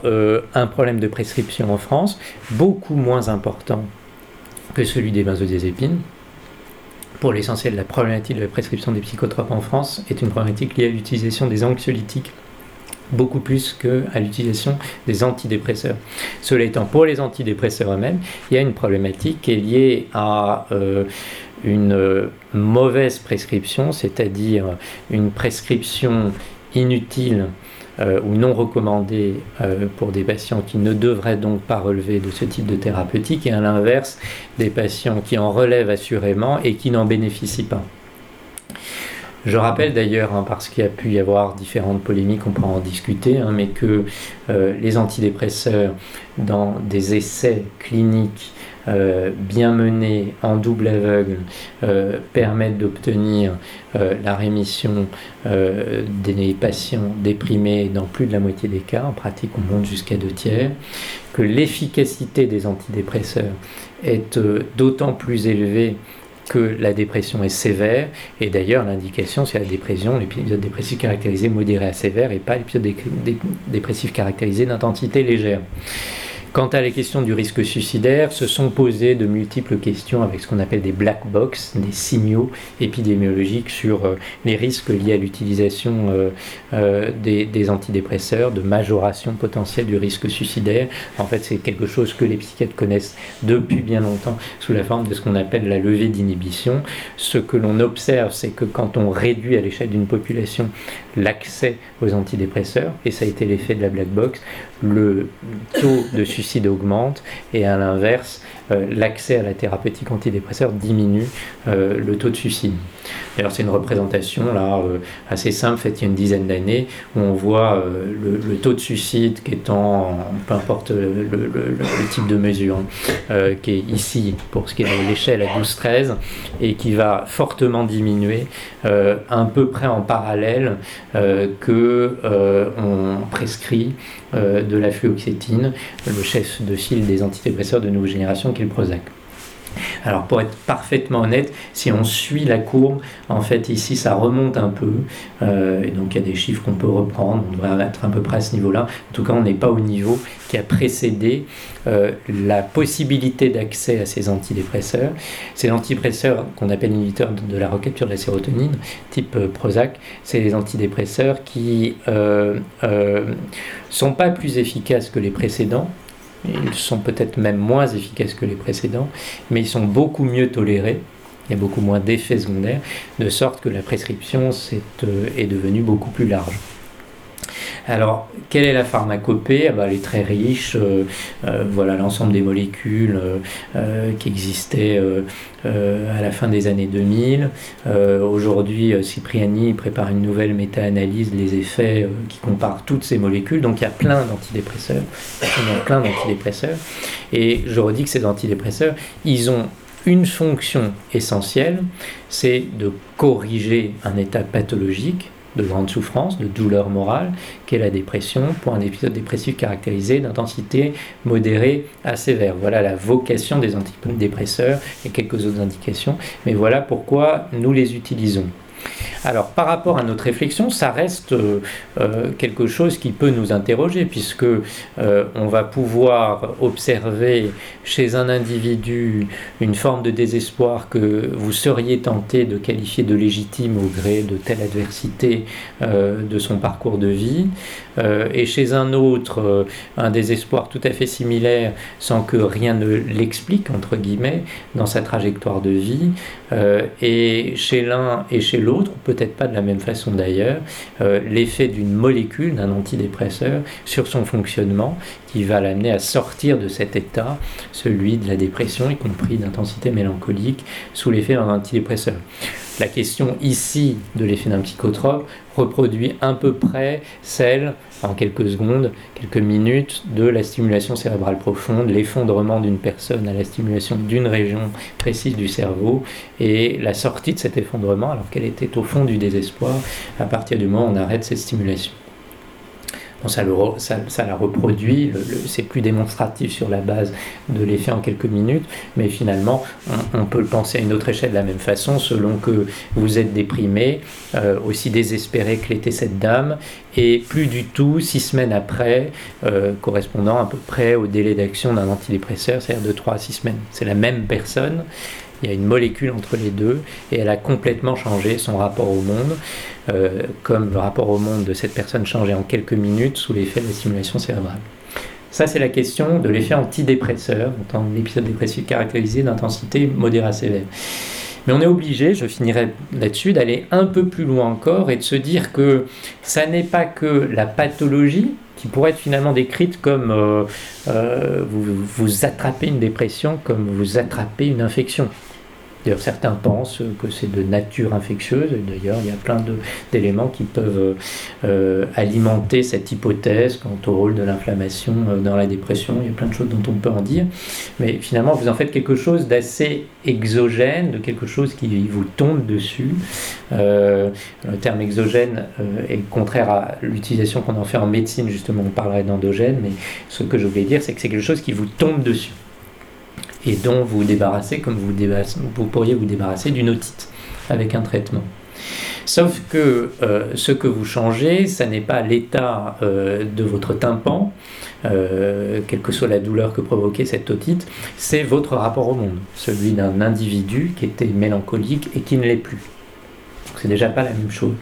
un problème de prescription en France, beaucoup moins important que celui des benzodiazépines. Pour l'essentiel, la problématique de la prescription des psychotropes en France est une problématique liée à l'utilisation des anxiolytiques, beaucoup plus qu'à l'utilisation des antidépresseurs. Cela étant, pour les antidépresseurs eux-mêmes, il y a une problématique qui est liée à une mauvaise prescription, c'est-à-dire une prescription inutile ou non recommandée pour des patients qui ne devraient donc pas relever de ce type de thérapeutique, et à l'inverse, des patients qui en relèvent assurément et qui n'en bénéficient pas. Je rappelle d'ailleurs, parce qu'il y a pu y avoir différentes polémiques, on pourra en discuter, mais que les antidépresseurs, dans des essais cliniques bien menés en double aveugle, permettent d'obtenir la rémission des patients déprimés dans plus de la moitié des cas. En pratique, on monte jusqu'à 2/3. Que l'efficacité des antidépresseurs est d'autant plus élevée que la dépression est sévère, et d'ailleurs l'indication c'est la dépression, l'épisode dépressif caractérisé modéré à sévère, et pas l'épisode dépressif caractérisé d'intensité légère. Quant à la question du risque suicidaire, se sont posées de multiples questions avec ce qu'on appelle des black box, des signaux épidémiologiques sur les risques liés à l'utilisation des antidépresseurs, de majoration potentielle du risque suicidaire. En fait, c'est quelque chose que les psychiatres connaissent depuis bien longtemps sous la forme de ce qu'on appelle la levée d'inhibition. Ce que l'on observe, c'est que quand on réduit à l'échelle d'une population l'accès aux antidépresseurs, et ça a été l'effet de la black box, le taux de suicide augmente, et à l'inverse, l'accès à la thérapeutique antidépresseur diminue le taux de suicide. D'ailleurs, c'est une représentation là, assez simple, faite il y a une dizaine d'années, où on voit le taux de suicide qui est peu importe le type de mesure, qui est ici pour ce qui est de l'échelle à 12-13, et qui va fortement diminuer, à peu près en parallèle que on prescrit de la fluoxétine, le chef de file des antidépresseurs de nouvelle génération qui est le Prozac. Alors pour être parfaitement honnête, si on suit la courbe, en fait ici ça remonte un peu, et donc il y a des chiffres qu'on peut reprendre, on devrait être à peu près à ce niveau-là. En tout cas, on n'est pas au niveau qui a précédé la possibilité d'accès à ces antidépresseurs. Ces antidépresseurs qu'on appelle inhibiteurs de la recapture de la sérotonine, type Prozac, c'est les antidépresseurs qui sont pas plus efficaces que les précédents. Ils sont peut-être même moins efficaces que les précédents, mais ils sont beaucoup mieux tolérés, il y a beaucoup moins d'effets secondaires, de sorte que la prescription est devenue beaucoup plus large. Alors, quelle est la pharmacopée ? Elle est très riche, voilà l'ensemble des molécules qui existaient à la fin des années 2000. Aujourd'hui, Cipriani prépare une nouvelle méta-analyse des effets qui compare toutes ces molécules. Donc, il y a plein d'antidépresseurs. Et je redis que ces antidépresseurs, ils ont une fonction essentielle, c'est de corriger un état pathologique de grande souffrance, de douleur morale, qu'est la dépression, pour un épisode dépressif caractérisé d'intensité modérée à sévère. Voilà la vocation des antidépresseurs et quelques autres indications, mais voilà pourquoi nous les utilisons. Alors, par rapport à notre réflexion, ça reste quelque chose qui peut nous interroger, puisque on va pouvoir observer chez un individu une forme de désespoir que vous seriez tenté de qualifier de légitime au gré de telle adversité de son parcours de vie, et chez un autre, un désespoir tout à fait similaire, sans que rien ne l'explique, entre guillemets, dans sa trajectoire de vie, et chez l'un et chez l'autre, peut-être pas de la même façon d'ailleurs, l'effet d'une molécule, d'un antidépresseur, sur son fonctionnement, qui va l'amener à sortir de cet état, celui de la dépression, y compris d'intensité mélancolique, sous l'effet d'un antidépresseur. La question ici de l'effet d'un psychotrope reproduit à peu près celle, en quelques secondes, quelques minutes, de la stimulation cérébrale profonde, l'effondrement d'une personne à la stimulation d'une région précise du cerveau et la sortie de cet effondrement alors qu'elle était au fond du désespoir à partir du moment où on arrête cette stimulation. Bon, ça la reproduit, c'est plus démonstratif sur la base de l'effet en quelques minutes, mais finalement on peut le penser à une autre échelle de la même façon, selon que vous êtes déprimé, aussi désespéré que l'était cette dame, et plus du tout 6 semaines après, correspondant à peu près au délai d'action d'un antidépresseur, c'est-à-dire de 3 à 6 semaines. C'est la même personne, il y a une molécule entre les deux, et elle a complètement changé son rapport au monde, comme le rapport au monde de cette personne changeait en quelques minutes sous l'effet de la stimulation cérébrale. Ça, c'est la question de l'effet antidépresseur, dans l'épisode dépressif caractérisé d'intensité modérée à sévère. Mais on est obligé, je finirai là-dessus, d'aller un peu plus loin encore et de se dire que ça n'est pas que la pathologie qui pourrait être finalement décrite comme vous attrapez une dépression comme vous attrapez une infection. D'ailleurs, certains pensent que c'est de nature infectieuse. D'ailleurs, il y a plein d'éléments qui peuvent alimenter cette hypothèse quant au rôle de l'inflammation dans la dépression. Il y a plein de choses dont on peut en dire. Mais finalement, vous en faites quelque chose d'assez exogène, de quelque chose qui vous tombe dessus. Le terme exogène est contraire à l'utilisation qu'on en fait en médecine. Justement, on parlerait d'endogène. Mais ce que je voulais dire, c'est que c'est quelque chose qui vous tombe dessus, et dont vous débarrassez comme vous pourriez vous débarrasser d'une otite avec un traitement. Sauf que ce que vous changez, ça n'est pas l'état de votre tympan, quelle que soit la douleur que provoquait cette otite, c'est votre rapport au monde, celui d'un individu qui était mélancolique et qui ne l'est plus. Donc, c'est déjà pas la même chose.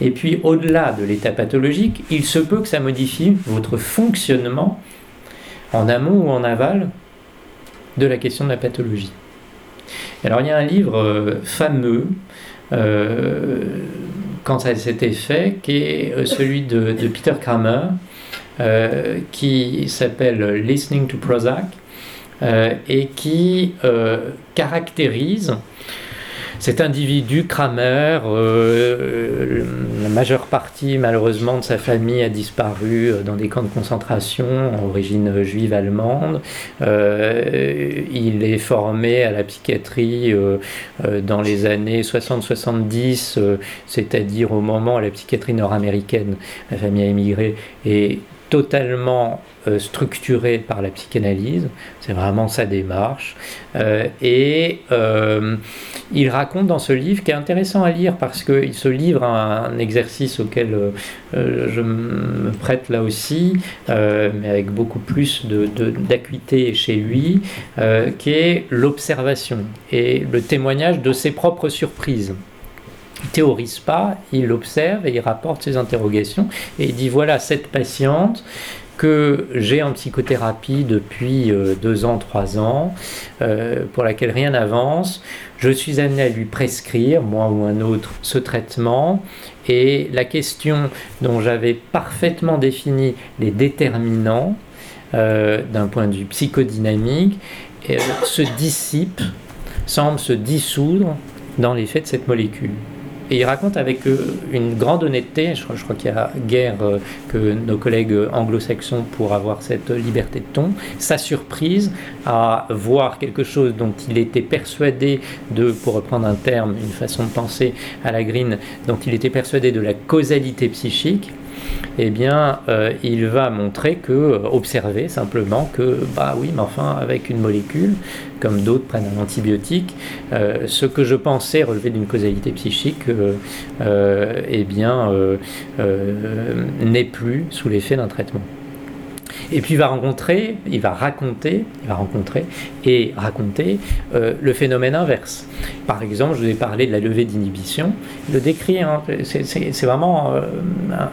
Et puis au-delà de l'état pathologique, il se peut que ça modifie votre fonctionnement en amont ou en aval de la question de la pathologie. Alors il y a un livre fameux quant à cet effet qui est celui de Peter Kramer qui s'appelle Listening to Prozac et qui caractérise cet individu Kramer, la majeure partie malheureusement de sa famille a disparu dans des camps de concentration, origine juive allemande. Il est formé à la psychiatrie dans les années 60-70, c'est-à-dire au moment où la psychiatrie nord-américaine, la famille a émigré, est totalement structuré par la psychanalyse, c'est vraiment sa démarche, et il raconte dans ce livre, qui est intéressant à lire parce qu'il se livre à un exercice auquel je me prête là aussi, mais avec beaucoup plus d'acuité chez lui, qui est l'observation et le témoignage de ses propres surprises. Il ne théorise pas, il observe et il rapporte ses interrogations et il dit voilà cette patiente que j'ai en psychothérapie depuis 2 ans, 3 ans, pour laquelle rien n'avance, je suis amené à lui prescrire, moi ou un autre, ce traitement, et la question dont j'avais parfaitement défini les déterminants d'un point de vue psychodynamique se dissipe, semble se dissoudre dans l'effet de cette molécule. Et il raconte avec une grande honnêteté, je crois qu'il y a guère que nos collègues anglo-saxons pour avoir cette liberté de ton, sa surprise à voir quelque chose dont il était persuadé de, pour reprendre un terme, une façon de penser à la Green, dont il était persuadé de la causalité psychique, eh bien, il va montrer que, observer simplement que, bah oui, mais enfin, avec une molécule, comme d'autres prennent un antibiotique, ce que je pensais relever d'une causalité psychique, eh bien, n'est plus sous l'effet d'un traitement. Et puis il va raconter le phénomène inverse. Par exemple, je vous ai parlé de la levée d'inhibition, le décrit, hein, c'est vraiment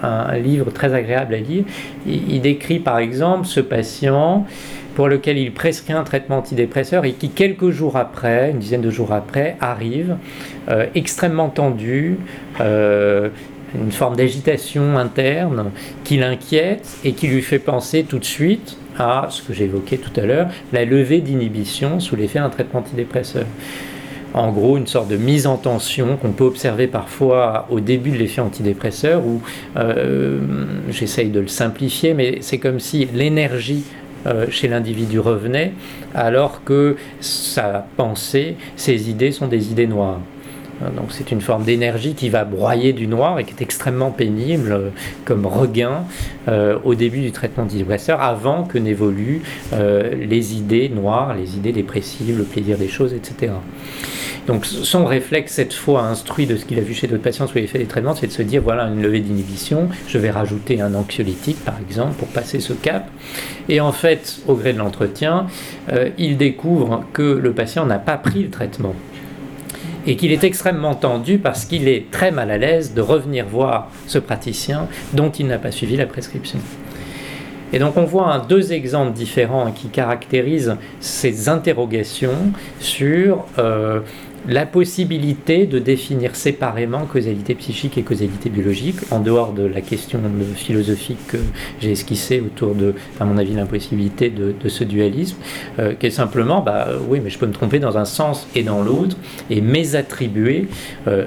un livre très agréable à lire. Il décrit par exemple ce patient pour lequel il prescrit un traitement antidépresseur et qui quelques jours après, une dizaine de jours après, arrive extrêmement tendu, une forme d'agitation interne qui l'inquiète et qui lui fait penser tout de suite à ce que j'évoquais tout à l'heure, la levée d'inhibition sous l'effet d'un traitement antidépresseur. En gros, une sorte de mise en tension qu'on peut observer parfois au début de l'effet antidépresseur où, j'essaye de le simplifier, mais c'est comme si l'énergie chez l'individu revenait alors que sa pensée, ses idées sont des idées noires. Donc c'est une forme d'énergie qui va broyer du noir et qui est extrêmement pénible comme regain au début du traitement antidépresseur avant que n'évoluent les idées noires, les idées dépressives, le plaisir des choses, etc. Donc son réflexe cette fois instruit de ce qu'il a vu chez d'autres patients sous l'effet des traitements, c'est de se dire voilà une levée d'inhibition, je vais rajouter un anxiolytique par exemple pour passer ce cap. Et en fait au gré de l'entretien, il découvre que le patient n'a pas pris le traitement. Et qu'il est extrêmement tendu parce qu'il est très mal à l'aise de revenir voir ce praticien dont il n'a pas suivi la prescription. Et donc on voit deux exemples différents qui caractérisent ces interrogations sur la possibilité de définir séparément causalité psychique et causalité biologique, en dehors de la question philosophique que j'ai esquissée autour de, à mon avis, l'impossibilité de ce dualisme, qui est simplement, oui, mais je peux me tromper dans un sens et dans l'autre, et m'attribuer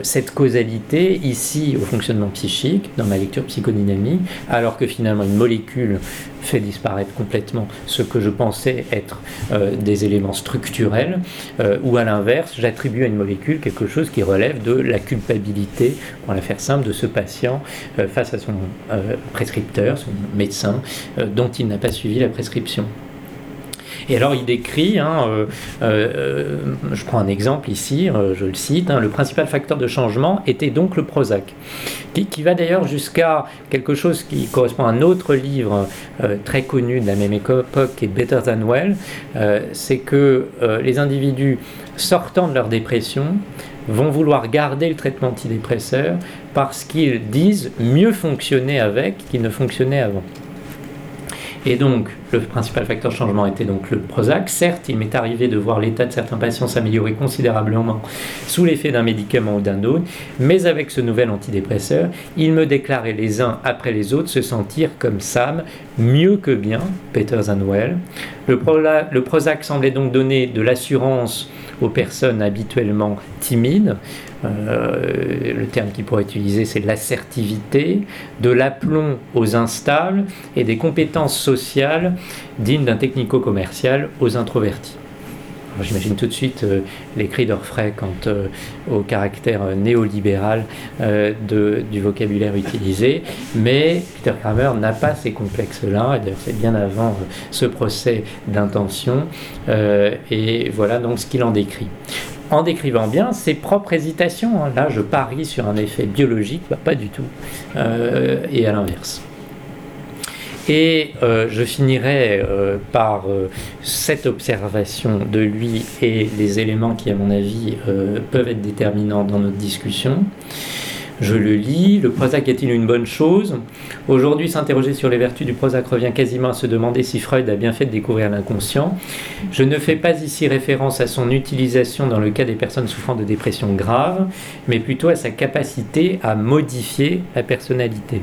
cette causalité ici au fonctionnement psychique, dans ma lecture psychodynamique, alors que finalement une molécule fait disparaître complètement ce que je pensais être des éléments structurels, ou à l'inverse, j'attribue à une molécule quelque chose qui relève de la culpabilité, pour la faire simple, de ce patient face à son prescripteur, son médecin, dont il n'a pas suivi la prescription. Et alors il décrit, je prends un exemple ici, je le cite, le principal facteur de changement était donc le Prozac, qui va d'ailleurs jusqu'à quelque chose qui correspond à un autre livre très connu de la même époque, qui est Better Than Well, c'est que les individus sortant de leur dépression vont vouloir garder le traitement antidépresseur parce qu'ils disent mieux fonctionner avec qu'ils ne fonctionnaient avant. Et donc, le principal facteur de changement était donc le Prozac. Certes, il m'est arrivé de voir l'état de certains patients s'améliorer considérablement sous l'effet d'un médicament ou d'un autre, mais avec ce nouvel antidépresseur, ils me déclaraient les uns après les autres se sentir comme Sam, mieux que bien, Peter Than Well. Le Prozac semblait donc donner de l'assurance aux personnes habituellement timides. Le terme qu'il pourrait utiliser, c'est l'assertivité, de l'aplomb aux instables et des compétences sociales dignes d'un technico-commercial aux introvertis. Alors, j'imagine tout de suite les cris d'orfraie quant au caractère néolibéral du vocabulaire utilisé, mais Peter Kramer n'a pas ces complexes-là, c'est bien avant ce procès d'intention, et voilà donc ce qu'il en décrit. En décrivant bien ses propres hésitations, là je parie sur un effet biologique, pas du tout, et à l'inverse. Et je finirai par cette observation de lui et les éléments qui, à mon avis, peuvent être déterminants dans notre discussion. Je le lis. Le Prozac est-il une bonne chose ? Aujourd'hui, s'interroger sur les vertus du Prozac revient quasiment à se demander si Freud a bien fait de découvrir l'inconscient. Je ne fais pas ici référence à son utilisation dans le cas des personnes souffrant de dépression grave, mais plutôt à sa capacité à modifier la personnalité.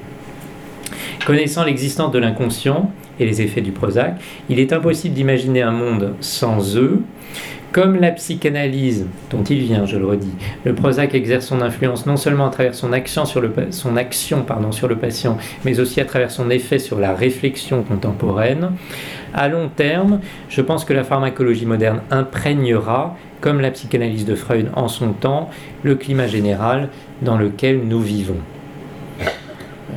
Connaissant l'existence de l'inconscient et les effets du Prozac, il est impossible d'imaginer un monde sans eux. Comme la psychanalyse, dont il vient, je le redis, le Prozac exerce son influence non seulement à travers son action sur le patient, mais aussi à travers son effet sur la réflexion contemporaine. À long terme, je pense que la pharmacologie moderne imprégnera, comme la psychanalyse de Freud en son temps, le climat général dans lequel nous vivons.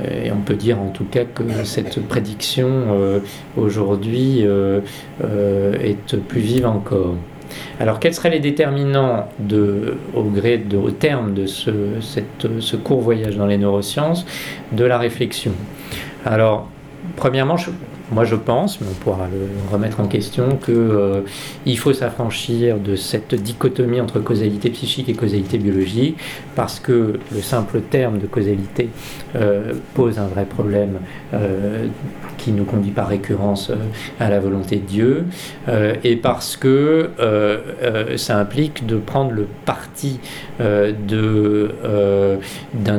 Et on peut dire en tout cas que cette prédiction aujourd'hui est plus vive encore. Alors quels seraient les déterminants au terme de ce court voyage dans les neurosciences de la réflexion? Alors premièrement, moi je pense, mais on pourra le remettre en question, qu'il faut s'affranchir de cette dichotomie entre causalité psychique et causalité biologique, parce que le simple terme de causalité pose un vrai problème qui nous conduit par récurrence à la volonté de Dieu, et parce que ça implique de prendre le parti d'un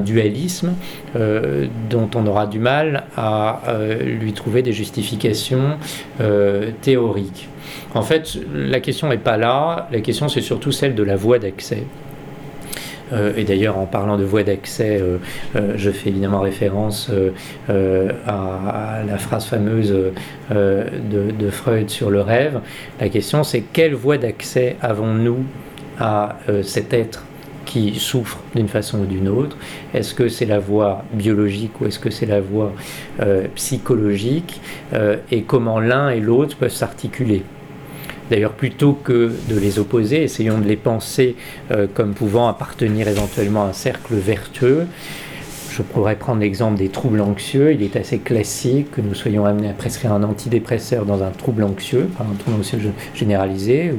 dualisme dont on aura du mal à lui trouver des justifications théoriques. En fait, la question n'est pas là, la question c'est surtout celle de la voie d'accès. Et d'ailleurs, en parlant de voie d'accès, je fais évidemment référence à la phrase fameuse de Freud sur le rêve. La question, c'est quelle voie d'accès avons-nous à cet être qui souffre d'une façon ou d'une autre? Est-ce que c'est la voie biologique ou est-ce que c'est la voie psychologique? Et comment l'un et l'autre peuvent s'articuler? D'ailleurs, plutôt que de les opposer, essayons de les penser comme pouvant appartenir éventuellement à un cercle vertueux. Je pourrais prendre l'exemple des troubles anxieux. Il est assez classique que nous soyons amenés à prescrire un antidépresseur dans un trouble anxieux, un trouble anxieux généralisé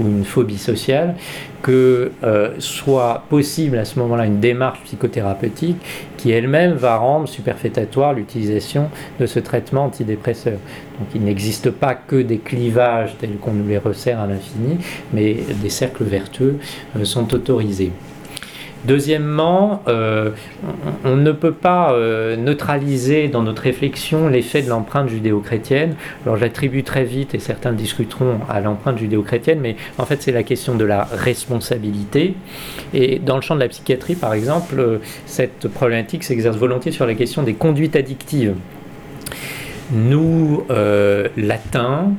ou une phobie sociale, que soit possible à ce moment-là une démarche psychothérapeutique qui elle-même va rendre superfétatoire l'utilisation de ce traitement antidépresseur. Donc il n'existe pas que des clivages tels qu'on nous les resserre à l'infini, mais des cercles vertueux sont autorisés. Deuxièmement, on ne peut pas neutraliser dans notre réflexion l'effet de l'empreinte judéo-chrétienne. Alors j'attribue très vite, et certains discuteront, à l'empreinte judéo-chrétienne, mais en fait c'est la question de la responsabilité. Et dans le champ de la psychiatrie, par exemple, cette problématique s'exerce volontiers sur la question des conduites addictives. Nous, latins,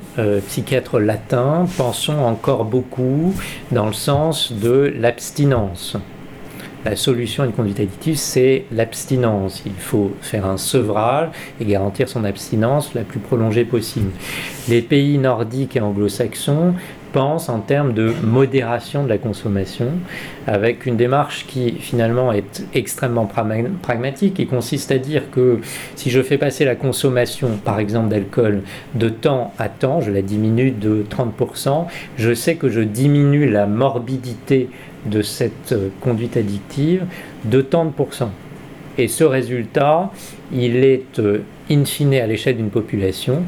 psychiatres latins, pensons encore beaucoup dans le sens de l'abstinence. La solution à une conduite addictive, c'est l'abstinence. Il faut faire un sevrage et garantir son abstinence la plus prolongée possible. Les pays nordiques et anglo-saxons pensent en termes de modération de la consommation, avec une démarche qui finalement est extrêmement pragmatique et consiste à dire que si je fais passer la consommation, par exemple d'alcool, de temps à temps, je la diminue de 30%, je sais que je diminue la morbidité de cette conduite addictive de tant de pourcents. Et ce résultat, il est in fine à l'échelle d'une population.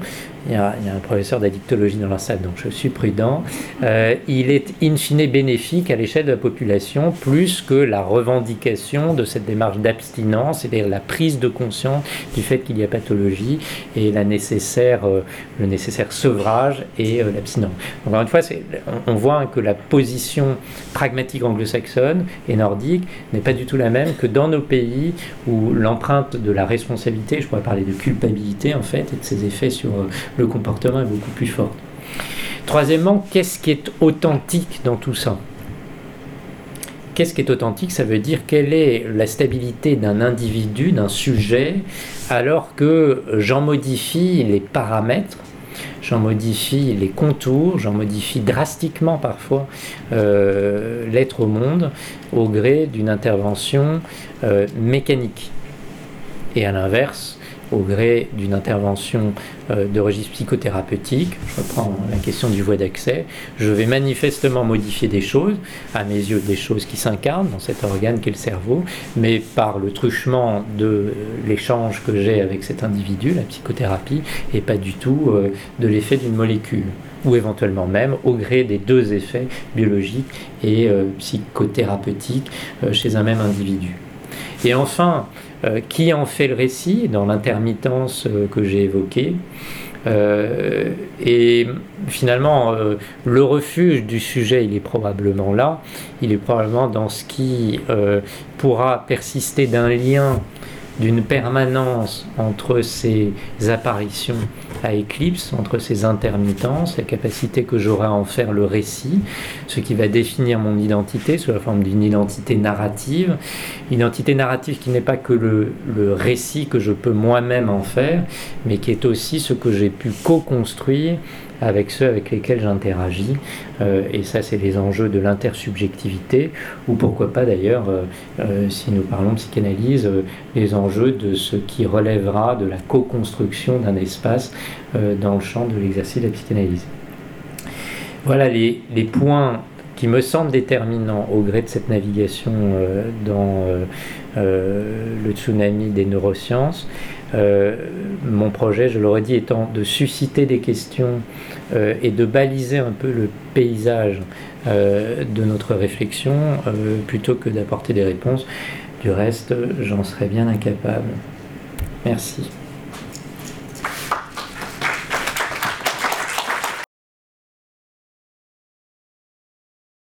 Il y a un professeur d'addictologie dans la salle, donc je suis prudent. Il est in fine bénéfique à l'échelle de la population, plus que la revendication de cette démarche d'abstinence, c'est-à-dire la prise de conscience du fait qu'il y a pathologie et le nécessaire sevrage et l'abstinence. Donc, encore une fois, on voit que la position pragmatique anglo-saxonne et nordique n'est pas du tout la même que dans nos pays où l'empreinte de la responsabilité, je pourrais parler de culpabilité en fait, et de ses effets sur le comportement est beaucoup plus fort. Troisièmement, qu'est-ce qui est authentique dans tout ça? Qu'est-ce qui est authentique? Ça veut dire quelle est la stabilité d'un individu, d'un sujet, alors que j'en modifie les paramètres, j'en modifie les contours, j'en modifie drastiquement parfois l'être au monde au gré d'une intervention mécanique. Et à l'inverse, au gré d'une intervention de registre psychothérapeutique, je reprends la question du voie d'accès, je vais manifestement modifier des choses, à mes yeux des choses qui s'incarnent dans cet organe qu'est le cerveau, mais par le truchement de l'échange que j'ai avec cet individu, la psychothérapie, et pas du tout de l'effet d'une molécule, ou éventuellement même au gré des deux effets biologiques et psychothérapeutiques chez un même individu. Et enfin, qui en fait le récit dans l'intermittence que j'ai évoquée, et finalement le refuge du sujet il est probablement là, il est probablement dans ce qui pourra persister d'un lien d'une permanence entre ces apparitions à éclipse, entre ces intermittences, la capacité que j'aurai à en faire le récit, ce qui va définir mon identité sous la forme d'une identité narrative qui n'est pas que le récit que je peux moi-même en faire, mais qui est aussi ce que j'ai pu co-construire avec ceux avec lesquels j'interagis, et ça c'est les enjeux de l'intersubjectivité, ou pourquoi pas d'ailleurs, si nous parlons de psychanalyse, les enjeux de ce qui relèvera de la co-construction d'un espace dans le champ de l'exercice de la psychanalyse. Voilà les points qui me semblent déterminants au gré de cette navigation dans le tsunami des neurosciences. Mon projet, je le redis, étant de susciter des questions et de baliser un peu le paysage de notre réflexion plutôt que d'apporter des réponses. Du reste, j'en serais bien incapable. Merci.